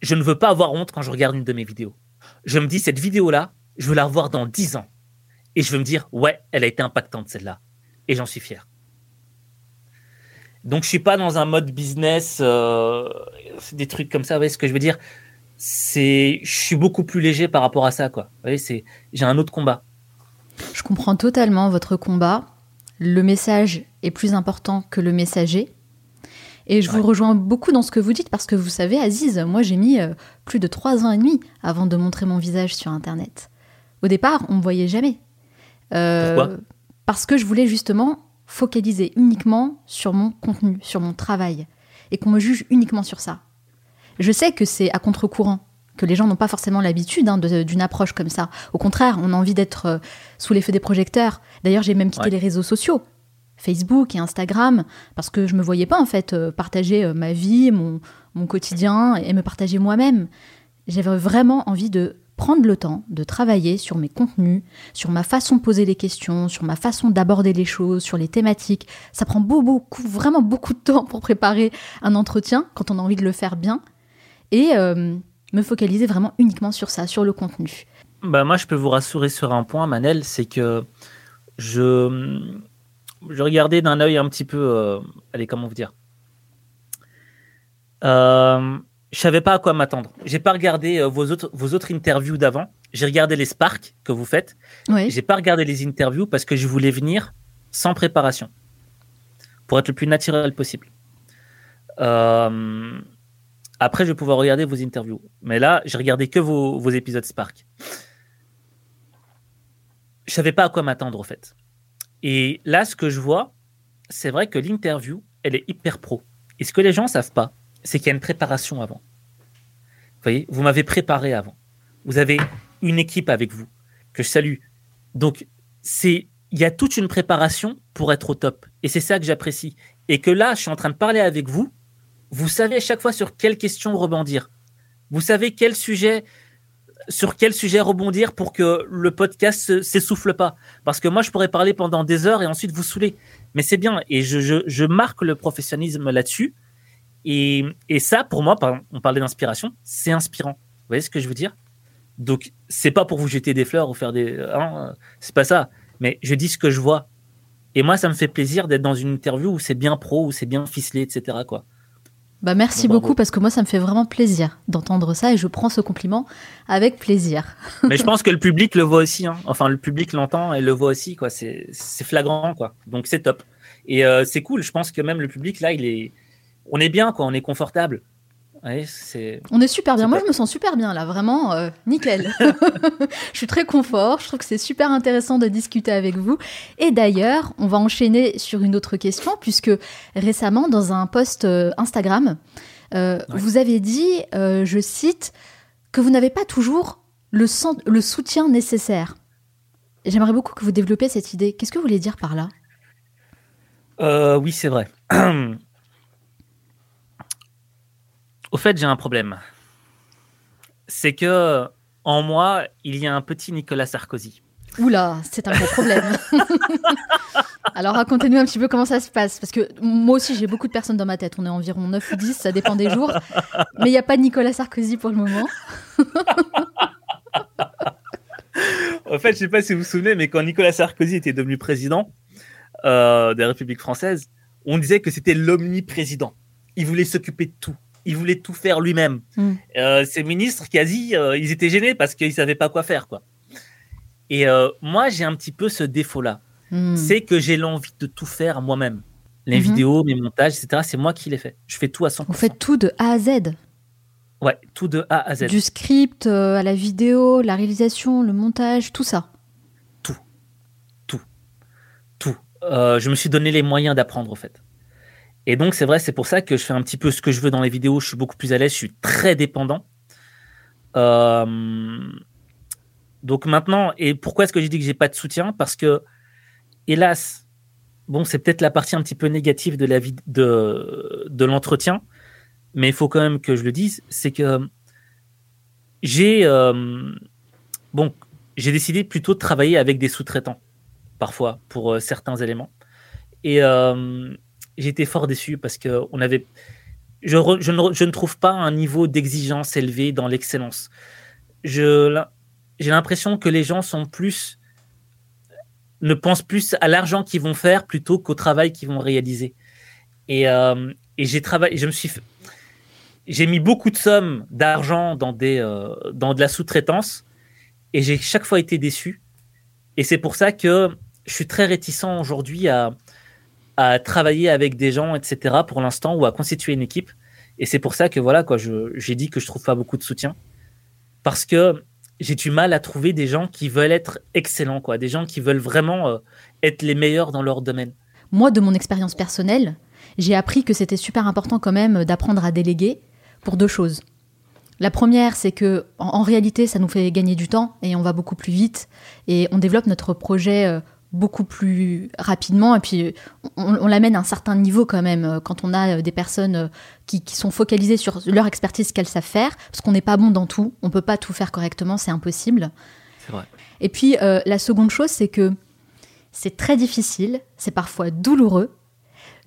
Je ne veux pas avoir honte quand je regarde une de mes vidéos. Je me dis, cette vidéo-là, je veux la revoir dans 10 ans. Et je veux me dire, ouais, elle a été impactante, celle-là. Et j'en suis fier. Donc, je ne suis pas dans un mode business, des trucs comme ça. Vous voyez ce que je veux dire ? Je suis beaucoup plus léger par rapport à ça, quoi. Vous voyez, j'ai un autre combat. Je comprends totalement votre combat. Le message est plus important que le messager. Et je vous rejoins beaucoup dans ce que vous dites, parce que vous savez, Aziz, moi j'ai mis plus de 3 ans et demi avant de montrer mon visage sur Internet. Au départ, on ne me voyait jamais. Pourquoi ? Parce que je voulais justement focaliser uniquement sur mon contenu, sur mon travail, et qu'on me juge uniquement sur ça. Je sais que c'est à contre-courant, que les gens n'ont pas forcément l'habitude d'une approche comme ça. Au contraire, on a envie d'être sous les feux des projecteurs. D'ailleurs, j'ai même quitté les réseaux sociaux, Facebook et Instagram, parce que je me voyais pas en fait partager ma vie, mon quotidien, et me partager moi-même. J'avais vraiment envie de prendre le temps de travailler sur mes contenus, sur ma façon de poser les questions, sur ma façon d'aborder les choses, sur les thématiques. Ça prend vraiment beaucoup de temps pour préparer un entretien, quand on a envie de le faire bien. Et me focaliser vraiment uniquement sur ça, sur le contenu. Bah moi, je peux vous rassurer sur un point, Manel, c'est que je regardais d'un œil un petit peu... je ne savais pas à quoi m'attendre. Je n'ai pas regardé vos autres interviews d'avant. J'ai regardé les sparks que vous faites. Oui. Je n'ai pas regardé les interviews parce que je voulais venir sans préparation pour être le plus naturel possible. Après, je vais pouvoir regarder vos interviews. Mais là, j'ai regardé que vos épisodes Spark. Je ne savais pas à quoi m'attendre, en fait. Et là, ce que je vois, c'est vrai que l'interview, elle est hyper pro. Et ce que les gens ne savent pas, c'est qu'il y a une préparation avant. Vous voyez, vous m'avez préparé avant. Vous avez une équipe avec vous que je salue. Donc, il y a toute une préparation pour être au top. Et c'est ça que j'apprécie. Et que là, je suis en train de parler avec vous. Vous savez à chaque fois sur quelle question rebondir. Vous savez sur quel sujet rebondir pour que le podcast ne s'essouffle pas. Parce que moi, je pourrais parler pendant des heures et ensuite vous saouler. Mais c'est bien. Et je marque le professionnalisme là-dessus. Et ça, pour moi, on parlait d'inspiration, c'est inspirant. Vous voyez ce que je veux dire ? Donc, ce n'est pas pour vous jeter des fleurs ou faire des... Hein, c'est pas ça. Mais je dis ce que je vois. Et moi, ça me fait plaisir d'être dans une interview où c'est bien pro, où c'est bien ficelé, etc. quoi. Bah merci beaucoup, parce que moi, ça me fait vraiment plaisir d'entendre ça et je prends ce compliment avec plaisir. Mais je pense que le public le voit aussi. Hein. Enfin, le public l'entend et le voit aussi. Quoi. C'est flagrant. Quoi. Donc, c'est top. Et c'est cool. Je pense que même le public, là, on est bien. Quoi. On est confortable. Ouais, on est super bien. Moi, je me sens super bien, là. Vraiment, nickel. Je suis très confort. Je trouve que c'est super intéressant de discuter avec vous. Et d'ailleurs, on va enchaîner sur une autre question, puisque récemment, dans un post Instagram, vous avez dit, je cite, que vous n'avez pas toujours le soutien nécessaire. J'aimerais beaucoup que vous développiez cette idée. Qu'est-ce que vous voulez dire par là ? Oui, c'est vrai. Au fait, j'ai un problème. C'est que, en moi, il y a un petit Nicolas Sarkozy. Oula, c'est un gros problème. Alors, racontez-nous un petit peu comment ça se passe. Parce que moi aussi, j'ai beaucoup de personnes dans ma tête. On est environ 9 ou 10, ça dépend des jours. Mais il n'y a pas de Nicolas Sarkozy pour le moment. En fait, je ne sais pas si vous vous souvenez, mais quand Nicolas Sarkozy était devenu président de la République française, on disait que c'était l'omniprésident. Il voulait s'occuper de tout. Il voulait tout faire lui-même. Ces ministres, quasi, ils étaient gênés parce qu'ils ne savaient pas quoi faire. Quoi. Et moi, j'ai un petit peu ce défaut-là. C'est que j'ai l'envie de tout faire moi-même. Les vidéos, mes montages, etc., c'est moi qui les fais. Je fais tout à 100%. Vous faites tout de A à Z ? Ouais, tout de A à Z. Du script à la vidéo, la réalisation, le montage, tout ça ? Tout. Je me suis donné les moyens d'apprendre, en fait. Et donc, c'est vrai, c'est pour ça que je fais un petit peu ce que je veux dans les vidéos. Je suis beaucoup plus à l'aise, je suis très dépendant. Donc maintenant, et pourquoi est-ce que j'ai dit que je n'ai pas de soutien ? Parce que, hélas, bon, c'est peut-être la partie un petit peu négative de la vie, de l'entretien, mais il faut quand même que je le dise, c'est que j'ai décidé plutôt de travailler avec des sous-traitants, parfois, pour certains éléments. Et... j'étais fort déçu parce que je ne trouve pas un niveau d'exigence élevé dans l'excellence. J'ai l'impression que les gens ne pensent plus à l'argent qu'ils vont faire plutôt qu'au travail qu'ils vont réaliser. Et j'ai mis beaucoup de sommes d'argent dans de la sous-traitance et j'ai chaque fois été déçu. Et c'est pour ça que je suis très réticent aujourd'hui à à travailler avec des gens, etc. pour l'instant, ou à constituer une équipe. Et c'est pour ça que voilà, quoi, j'ai dit que je ne trouve pas beaucoup de soutien. Parce que j'ai du mal à trouver des gens qui veulent être excellents, quoi, des gens qui veulent vraiment être les meilleurs dans leur domaine. Moi, de mon expérience personnelle, j'ai appris que c'était super important quand même d'apprendre à déléguer pour deux choses. La première, c'est que en réalité, ça nous fait gagner du temps et on va beaucoup plus vite et on développe notre projet beaucoup plus rapidement et puis on l'amène à un certain niveau quand même quand on a des personnes qui sont focalisées sur leur expertise qu'elles savent faire parce qu'on n'est pas bon dans tout, on peut pas tout faire correctement, c'est impossible. C'est vrai. Et puis la seconde chose, c'est que c'est très difficile, c'est parfois douloureux,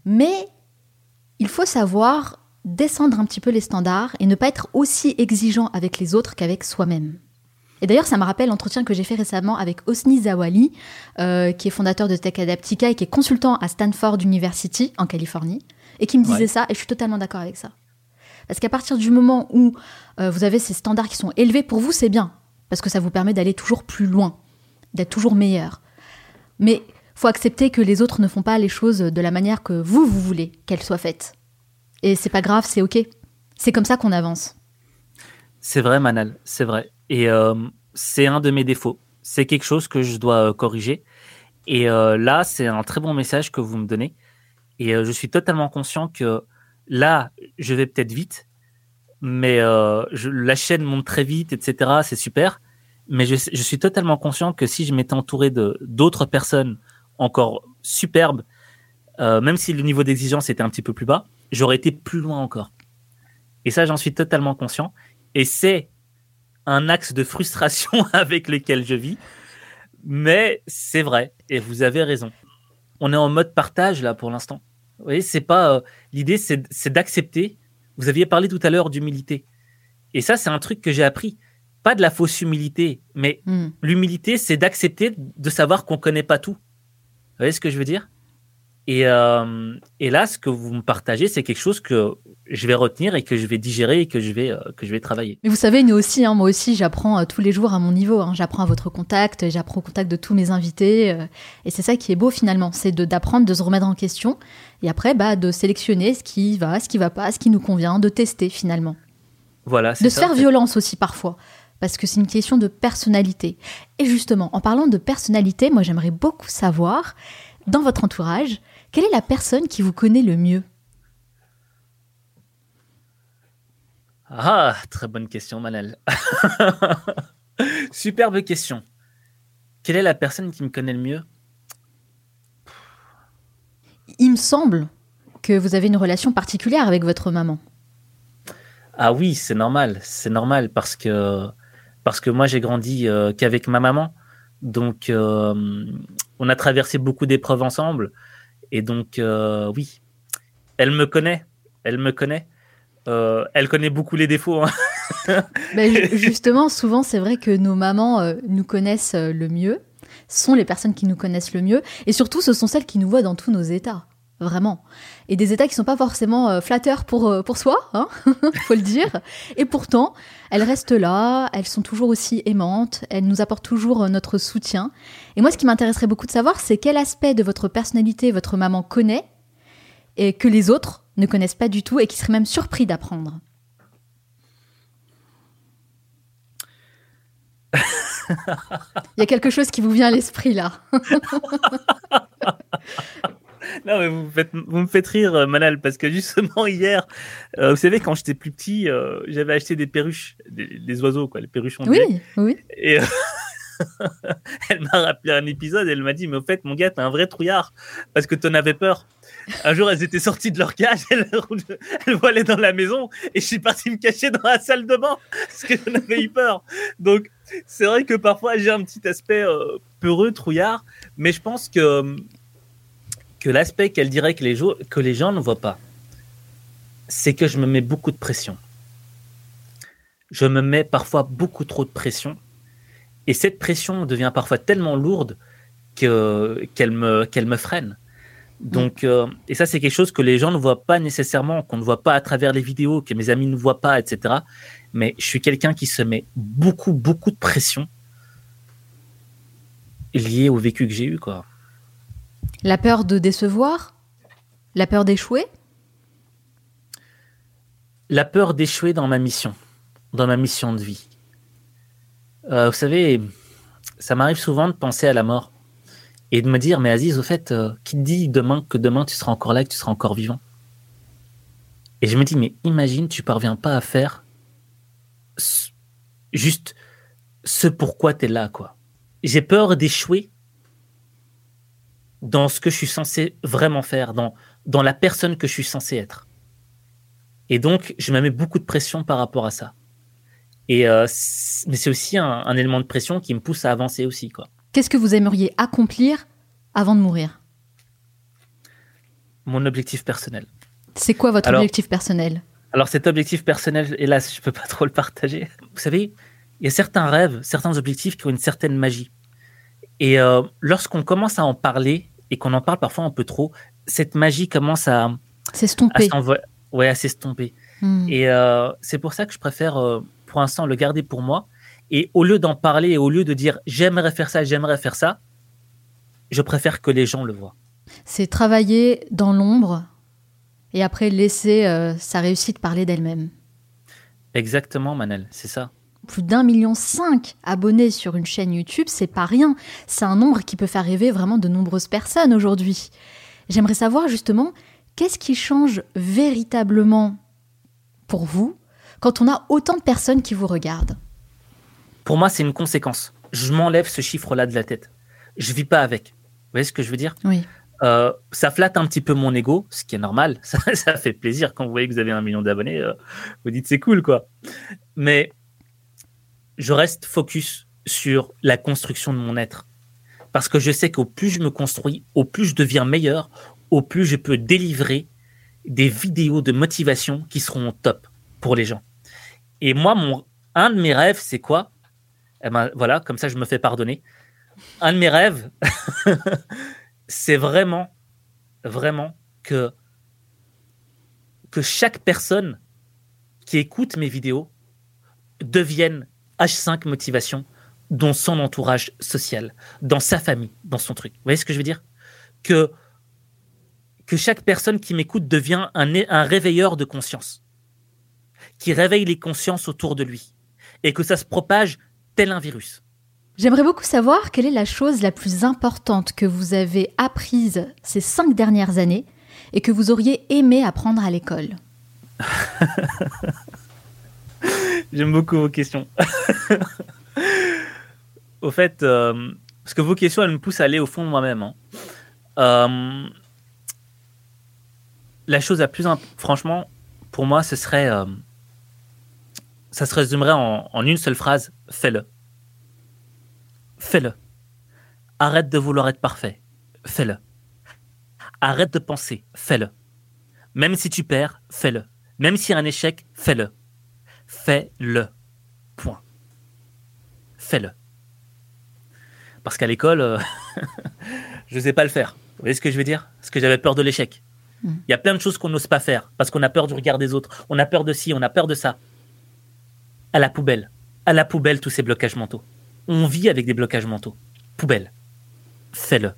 mais il faut savoir descendre un petit peu les standards et ne pas être aussi exigeant avec les autres qu'avec soi-même. Et d'ailleurs, ça me rappelle l'entretien que j'ai fait récemment avec Hosni Zawali, qui est fondateur de Tech Adaptica et qui est consultant à Stanford University en Californie, et qui me disait ça, et je suis totalement d'accord avec ça. Parce qu'à partir du moment où vous avez ces standards qui sont élevés, pour vous, c'est bien, parce que ça vous permet d'aller toujours plus loin, d'être toujours meilleur. Mais il faut accepter que les autres ne font pas les choses de la manière que vous voulez qu'elles soient faites. Et c'est pas grave, c'est OK. C'est comme ça qu'on avance. C'est vrai, Manal, c'est vrai. Et c'est un de mes défauts. C'est quelque chose que je dois corriger. Et là, c'est un très bon message que vous me donnez. Et je suis totalement conscient que là, je vais peut-être vite, mais la chaîne monte très vite, etc. C'est super. Mais je suis totalement conscient que si je m'étais entouré d'autres personnes encore superbes, même si le niveau d'exigence était un petit peu plus bas, j'aurais été plus loin encore. Et ça, j'en suis totalement conscient. Et c'est un axe de frustration avec lequel je vis. Mais c'est vrai. Et vous avez raison. On est en mode partage, là, pour l'instant. Vous voyez, c'est pas... l'idée, c'est d'accepter. Vous aviez parlé tout à l'heure d'humilité. Et ça, c'est un truc que j'ai appris. Pas de la fausse humilité, mais l'humilité, c'est d'accepter de savoir qu'on ne connaît pas tout. Vous voyez ce que je veux dire ? Et là, ce que vous me partagez, c'est quelque chose que je vais retenir et que je vais digérer et que je vais travailler. Mais vous savez, nous aussi, hein, moi aussi, j'apprends tous les jours à mon niveau. Hein, j'apprends à votre contact, j'apprends au contact de tous mes invités. Et c'est ça qui est beau finalement, c'est d'apprendre, de se remettre en question et après de sélectionner ce qui va pas, ce qui nous convient, de tester finalement. Voilà, c'est de se faire violence aussi parfois. Parce que c'est une question de personnalité. Et justement, en parlant de personnalité, moi j'aimerais beaucoup savoir, dans votre entourage, quelle est la personne qui vous connaît le mieux ? Ah, très bonne question, Manel. Superbe question. Quelle est la personne qui me connaît le mieux ? Il me semble que vous avez une relation particulière avec votre maman. Ah oui, c'est normal parce que moi j'ai grandi qu'avec ma maman. Donc, on a traversé beaucoup d'épreuves ensemble. Et donc, oui, elle me connaît. Elle connaît beaucoup les défauts. Hein. Ben, justement, souvent, c'est vrai que nos mamans nous connaissent le mieux, sont les personnes qui nous connaissent le mieux. Et surtout, ce sont celles qui nous voient dans tous nos états, vraiment. Et des états qui ne sont pas forcément flatteurs pour soi, hein, faut le dire. Et pourtant, elles restent là, elles sont toujours aussi aimantes, elles nous apportent toujours notre soutien. Et moi, ce qui m'intéresserait beaucoup de savoir, c'est quel aspect de votre personnalité votre maman connaît et que les autres ne connaissent pas du tout et qui seraient même surpris d'apprendre. Il y a quelque chose qui vous vient à l'esprit, là. Non, mais vous me faites rire, Manal, parce que justement, hier, vous savez, quand j'étais plus petit, j'avais acheté des perruches, des oiseaux, quoi, les perruchons. Oui. Et elle m'a rappelé un épisode, elle m'a dit, mais au fait, mon gars, t'es un vrai trouillard, parce que t'en avais peur. Un jour, elles étaient sorties de leur cage, elles volaient dans la maison, et je suis parti me cacher dans la salle de bain, parce que j'en avais eu peur. Donc, c'est vrai que parfois, j'ai un petit aspect peureux, trouillard, mais je pense que l'aspect qu'elle dirait que les gens ne voient pas, c'est que je me mets beaucoup de pression. Je me mets parfois beaucoup trop de pression. Et cette pression devient parfois tellement lourde qu'elle me freine. Donc, et ça, c'est quelque chose que les gens ne voient pas nécessairement, qu'on ne voit pas à travers les vidéos, que mes amis ne voient pas, etc. Mais je suis quelqu'un qui se met beaucoup, beaucoup de pression liée au vécu que j'ai eu, quoi. La peur de décevoir, La peur d'échouer ? La peur d'échouer dans ma mission de vie. Vous savez, ça m'arrive souvent de penser à la mort et de me dire, mais Aziz, au fait, qui te dit que demain tu seras encore là, que tu seras encore vivant ? Et je me dis, mais imagine, tu ne parviens pas à faire juste ce pourquoi tu es là, quoi. J'ai peur d'échouer dans ce que je suis censé vraiment faire, dans la personne que je suis censé être. Et donc, je me mets beaucoup de pression par rapport à ça. Et mais c'est aussi un élément de pression qui me pousse à avancer aussi, quoi. Qu'est-ce que vous aimeriez accomplir avant de mourir ? Mon objectif personnel. C'est quoi votre objectif personnel ? Alors, cet objectif personnel, hélas, je ne peux pas trop le partager. Vous savez, il y a certains rêves, certains objectifs qui ont une certaine magie. Et lorsqu'on commence à en parler, et qu'on en parle parfois un peu trop, cette magie commence à s'estomper. Ouais, à s'estomper. Et c'est pour ça que je préfère, pour l'instant, le garder pour moi. Et au lieu d'en parler, et au lieu de dire « j'aimerais faire ça », je préfère que les gens le voient. C'est travailler dans l'ombre et après laisser sa réussite parler d'elle-même. Exactement, Manel, c'est ça. Plus d'1,5 million abonnés sur une chaîne YouTube, c'est pas rien. C'est un nombre qui peut faire rêver vraiment de nombreuses personnes aujourd'hui. J'aimerais savoir justement, qu'est-ce qui change véritablement pour vous quand on a autant de personnes qui vous regardent ? Pour moi, c'est une conséquence. Je m'enlève ce chiffre-là de la tête. Je ne vis pas avec. Vous voyez ce que je veux dire ? Oui. Ça flatte un petit peu mon ego, ce qui est normal. Ça fait plaisir quand vous voyez que vous avez 1 million d'abonnés. Vous dites, c'est cool, quoi. Mais je reste focus sur la construction de mon être. Parce que je sais qu'au plus je me construis, au plus je deviens meilleur, au plus je peux délivrer des vidéos de motivation qui seront au top pour les gens. Et moi, un de mes rêves, c'est quoi ? Eh ben voilà, comme ça, je me fais pardonner. Un de mes rêves, c'est vraiment, vraiment que chaque personne qui écoute mes vidéos devienne H5 Motivation dans son entourage social, dans sa famille, dans son truc. Vous voyez ce que je veux dire ? Que chaque personne qui m'écoute devient un réveilleur de conscience, qui réveille les consciences autour de lui et que ça se propage tel un virus. J'aimerais beaucoup savoir quelle est la chose la plus importante que vous avez apprise ces 5 dernières années et que vous auriez aimé apprendre à l'école. J'aime beaucoup vos questions. Au fait, parce que vos questions, elles me poussent à aller au fond de moi-même. La chose la plus franchement, pour moi, ce serait... ça se résumerait en une seule phrase. Fais-le. Fais-le. Arrête de vouloir être parfait. Fais-le. Arrête de penser. Fais-le. Même si tu perds, fais-le. Même s'il y a un échec, fais-le. Fais-le. Point. Fais-le. Parce qu'à l'école, je n'osais pas le faire. Vous voyez ce que je veux dire ? Parce que j'avais peur de l'échec. Il y a plein de choses qu'on n'ose pas faire parce qu'on a peur du regard des autres. On a peur de ci, on a peur de ça. À la poubelle. À la poubelle, tous ces blocages mentaux. On vit avec des blocages mentaux. Poubelle. Fais-le.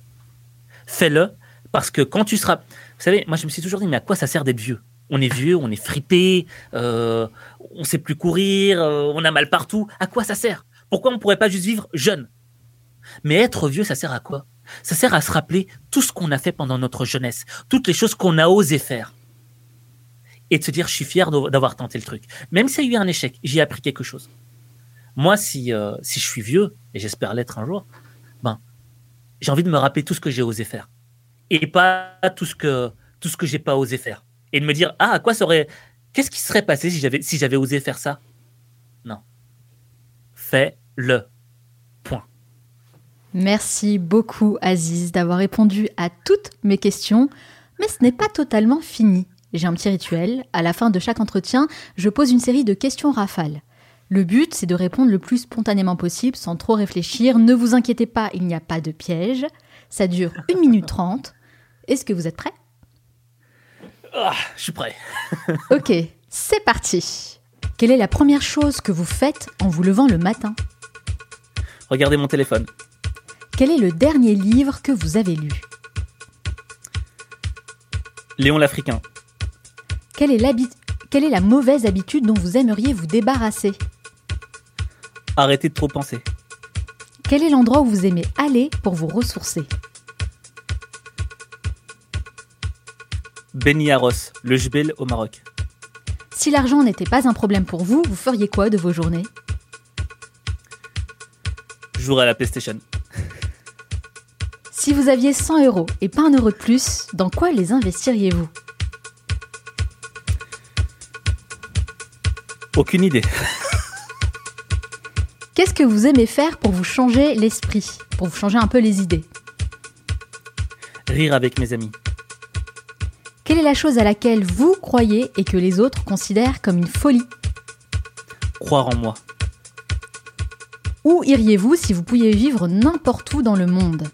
Fais-le parce que quand tu seras... Vous savez, moi, je me suis toujours dit, mais à quoi ça sert d'être vieux ? On est vieux, on est fripé, on ne sait plus courir, on a mal partout. À quoi ça sert ? Pourquoi on ne pourrait pas juste vivre jeune ? Mais être vieux, ça sert à quoi ? Ça sert à se rappeler tout ce qu'on a fait pendant notre jeunesse, toutes les choses qu'on a osé faire. Et de se dire, je suis fier d'avoir tenté le truc. Même s'il y a eu un échec, j'ai appris quelque chose. Moi, si je suis vieux, et j'espère l'être un jour, j'ai envie de me rappeler tout ce que j'ai osé faire. Et pas tout ce que j'ai pas osé faire. Et de me dire, à quoi ça aurait... Qu'est-ce qui serait passé si j'avais osé faire ça ? Non. Fais-le. Merci beaucoup, Aziz, d'avoir répondu à toutes mes questions. Mais ce n'est pas totalement fini. J'ai un petit rituel. À la fin de chaque entretien, je pose une série de questions rafales. Le but, c'est de répondre le plus spontanément possible, sans trop réfléchir. Ne vous inquiétez pas, il n'y a pas de piège. Ça dure 1 minute 30. Est-ce que vous êtes prêt ? Je suis prêt. Ok, c'est parti. Quelle est la première chose que vous faites en vous levant le matin ? Regardez mon téléphone. Quel est le dernier livre que vous avez lu ? Léon l'Africain. Quelle est la mauvaise habitude dont vous aimeriez vous débarrasser ? Arrêtez de trop penser. Quel est l'endroit où vous aimez aller pour vous ressourcer ? Beniaros, le Jebel au Maroc. Si l'argent n'était pas un problème pour vous, vous feriez quoi de vos journées ? Jouer à la PlayStation. Si vous aviez 100 euros et pas un euro de plus, dans quoi les investiriez-vous ? Aucune idée. Qu'est-ce que vous aimez faire pour vous changer l'esprit, pour vous changer un peu les idées ? Rire avec mes amis. Quelle est la chose à laquelle vous croyez et que les autres considèrent comme une folie ? Croire en moi. Où iriez-vous si vous pouviez vivre n'importe où dans le monde ?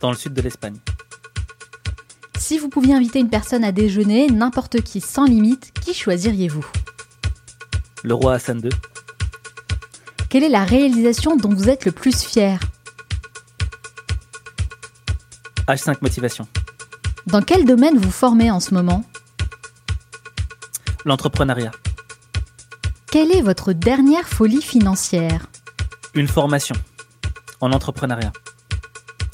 Dans le sud de l'Espagne. Si vous pouviez inviter une personne à déjeuner, n'importe qui, sans limite, qui choisiriez-vous ? Le roi Hassan II. Quelle est la réalisation dont vous êtes le plus fier ? H5 Motivation. Dans quel domaine vous formez en ce moment ? L'entrepreneuriat. Quelle est votre dernière folie financière ? Une formation en entrepreneuriat.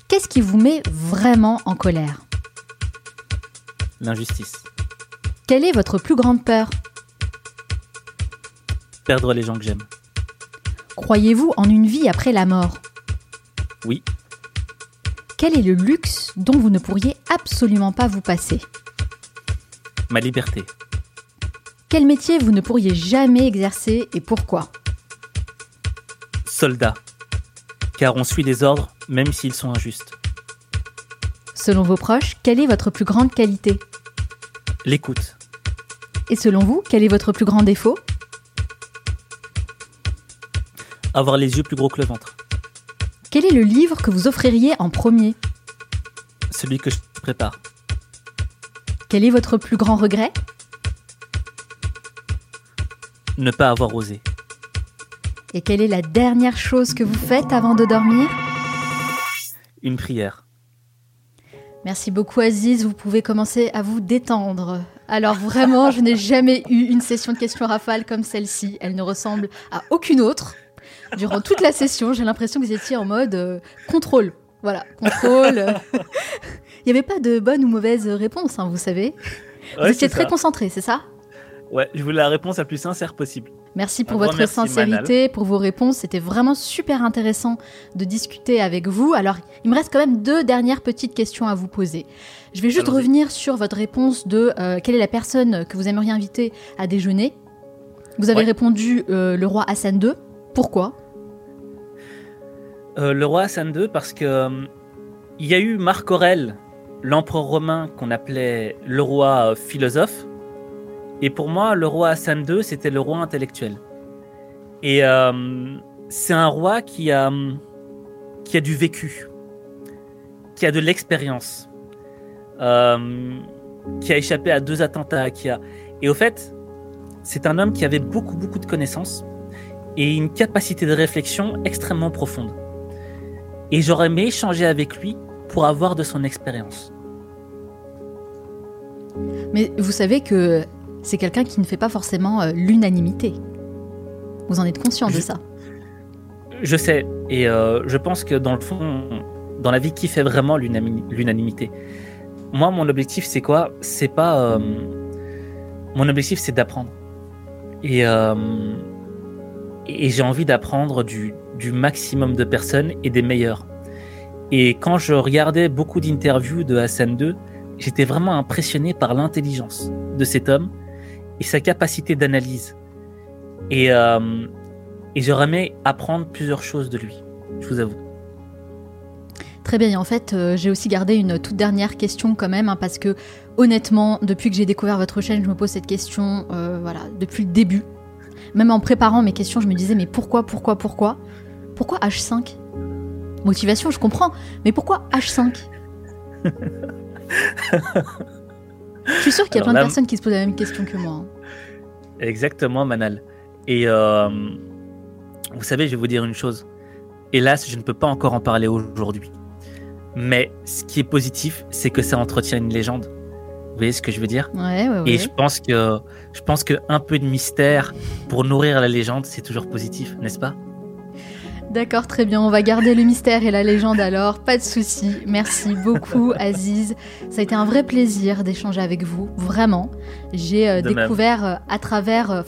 Qu'est-ce qui vous met vraiment en colère ? L'injustice. Quelle est votre plus grande peur ? Perdre les gens que j'aime. Croyez-vous en une vie après la mort ? Oui. Quel est le luxe dont vous ne pourriez absolument pas vous passer ? Ma liberté. Quel métier vous ne pourriez jamais exercer et pourquoi ? Soldat. Car on suit les ordres, même s'ils sont injustes. Selon vos proches, quelle est votre plus grande qualité ? L'écoute. Et selon vous, quel est votre plus grand défaut ? Avoir les yeux plus gros que le ventre. Quel est le livre que vous offririez en premier ? Celui que je prépare. Quel est votre plus grand regret ? Ne pas avoir osé. Et quelle est la dernière chose que vous faites avant de dormir ? Une prière. Merci beaucoup Aziz, vous pouvez commencer à vous détendre. Alors vraiment, je n'ai jamais eu une session de questions rafales comme celle-ci. Elle ne ressemble à aucune autre. Durant toute la session, j'ai l'impression que vous étiez en mode contrôle. Voilà, contrôle. Il n'y avait pas de bonne ou mauvaise réponse, hein, vous savez. Vous étiez très concentré, c'est ça ? Ouais, je voulais la réponse la plus sincère possible. Merci pour votre sincérité, Manal, pour vos réponses. C'était vraiment super intéressant de discuter avec vous. Alors, il me reste quand même 2 dernières petites questions à vous poser. Je vais juste revenir sur votre réponse de quelle est la personne que vous aimeriez inviter à déjeuner. Vous avez répondu le roi Hassan II. Pourquoi ? Le roi Hassan II, parce qu'il y a eu Marc Aurèle, l'empereur romain qu'on appelait le roi philosophe. Et pour moi, le roi Hassan II, c'était le roi intellectuel. Et c'est un roi qui a du vécu, qui a de l'expérience, qui a échappé à 2 attentats. Et au fait, c'est un homme qui avait beaucoup, beaucoup de connaissances et une capacité de réflexion extrêmement profonde. Et j'aurais aimé échanger avec lui pour avoir de son expérience. Mais vous savez que c'est quelqu'un qui ne fait pas forcément l'unanimité. Vous en êtes conscient de ça ? Je sais, et je pense que dans le fond, dans la vie, qui fait vraiment l'unanimité ? Moi, mon objectif, c'est quoi ? C'est pas... mon objectif, c'est d'apprendre. Et j'ai envie d'apprendre du maximum de personnes et des meilleurs. Et quand je regardais beaucoup d'interviews de Hassan II, j'étais vraiment impressionné par l'intelligence de cet homme et sa capacité d'analyse. Et j'aurais aimé apprendre plusieurs choses de lui, je vous avoue. Très bien, et en fait, j'ai aussi gardé une toute dernière question quand même, hein, parce que honnêtement, depuis que j'ai découvert votre chaîne, je me pose cette question voilà, depuis le début. Même en préparant mes questions, je me disais, mais pourquoi ? Pourquoi H5 ? Motivation, je comprends, mais pourquoi H5 ? Je suis sûre qu'il y a plein de personnes qui se posent la même question que moi. Exactement, Manal. Et vous savez, je vais vous dire une chose. Hélas, je ne peux pas encore en parler aujourd'hui. Mais ce qui est positif, c'est que ça entretient une légende. voyez ce que je veux dire ? Ouais. Et je pense que un peu de mystère pour nourrir la légende, c'est toujours positif, n'est-ce pas ? D'accord, très bien. On va garder le mystère et la légende alors. Pas de souci. Merci beaucoup, Aziz. Ça a été un vrai plaisir d'échanger avec vous. Vraiment. J'ai découvert à travers...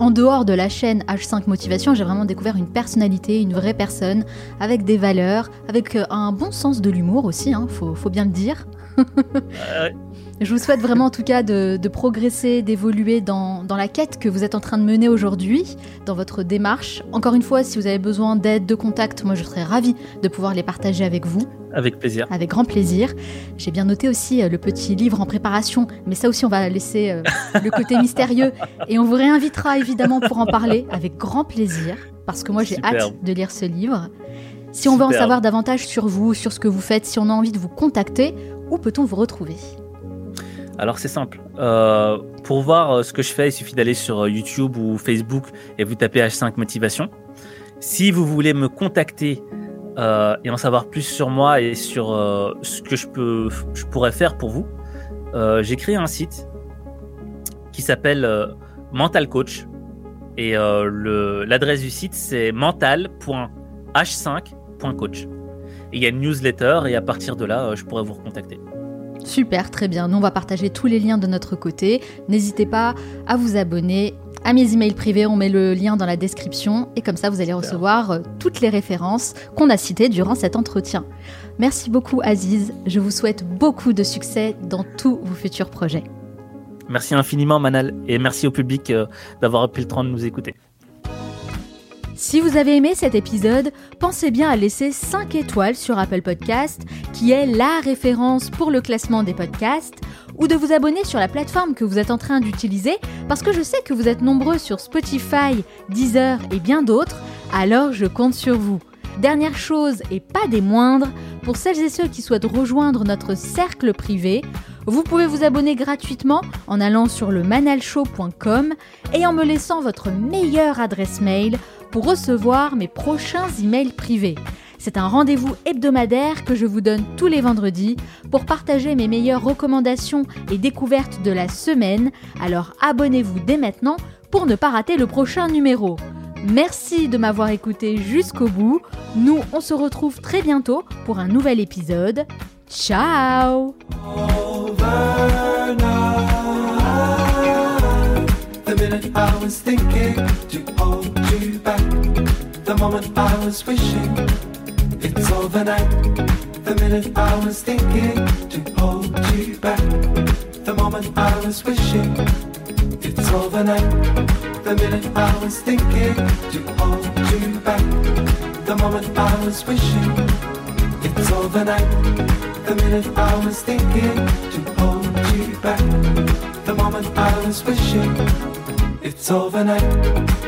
en dehors de la chaîne H5 Motivation, j'ai vraiment découvert une personnalité, une vraie personne, avec des valeurs, avec un bon sens de l'humour aussi, faut bien le dire. Je vous souhaite vraiment en tout cas de progresser, d'évoluer dans la quête que vous êtes en train de mener aujourd'hui, dans votre démarche. Encore une fois, si vous avez besoin d'aide, de contact, moi je serais ravie de pouvoir les partager avec vous. Avec plaisir. Avec grand plaisir. J'ai bien noté aussi le petit livre en préparation, mais ça aussi on va laisser le côté mystérieux et on vous réinvitera évidemment pour en parler avec grand plaisir, parce que moi j'ai hâte de lire ce livre. Si on veut en savoir davantage sur vous, sur ce que vous faites, si on a envie de vous contacter, où peut-on vous retrouver ? Alors c'est simple, pour voir ce que je fais, il suffit d'aller sur YouTube ou Facebook et vous tapez H5 Motivation. Si vous voulez me contacter et en savoir plus sur moi et sur ce que je pourrais faire pour vous, j'ai créé un site qui s'appelle mental.h5.coach et l'adresse du site c'est mental.h5.coach. Il y a une newsletter et à partir de là, je pourrais vous recontacter. Super, très bien. Nous, on va partager tous les liens de notre côté. N'hésitez pas à vous abonner à mes emails privés. On met le lien dans la description et comme ça, vous allez recevoir toutes les références qu'on a citées durant cet entretien. Merci beaucoup, Aziz. Je vous souhaite beaucoup de succès dans tous vos futurs projets. Merci infiniment, Manal. Et merci au public d'avoir pris le temps de nous écouter. Si vous avez aimé cet épisode, pensez bien à laisser 5 étoiles sur Apple Podcasts, qui est la référence pour le classement des podcasts, ou de vous abonner sur la plateforme que vous êtes en train d'utiliser, parce que je sais que vous êtes nombreux sur Spotify, Deezer et bien d'autres, alors je compte sur vous. Dernière chose et pas des moindres, pour celles et ceux qui souhaitent rejoindre notre cercle privé, vous pouvez vous abonner gratuitement en allant sur le menal.show.com et en me laissant votre meilleure adresse mail pour recevoir mes prochains emails privés. C'est un rendez-vous hebdomadaire que je vous donne tous les vendredis pour partager mes meilleures recommandations et découvertes de la semaine. Alors abonnez-vous dès maintenant pour ne pas rater le prochain numéro. Merci de m'avoir écouté jusqu'au bout. Nous, on se retrouve très bientôt pour un nouvel épisode. Ciao! Overnight, the minute I was thinking to hold you back, the moment I was wishing, it's overnight. The minute I was thinking to hold you back, the moment I was wishing, it's overnight. The minute I was thinking to hold you back, the moment I was wishing, it's overnight. The minute I was thinking to hold you back, the moment I was wishing, it's overnight.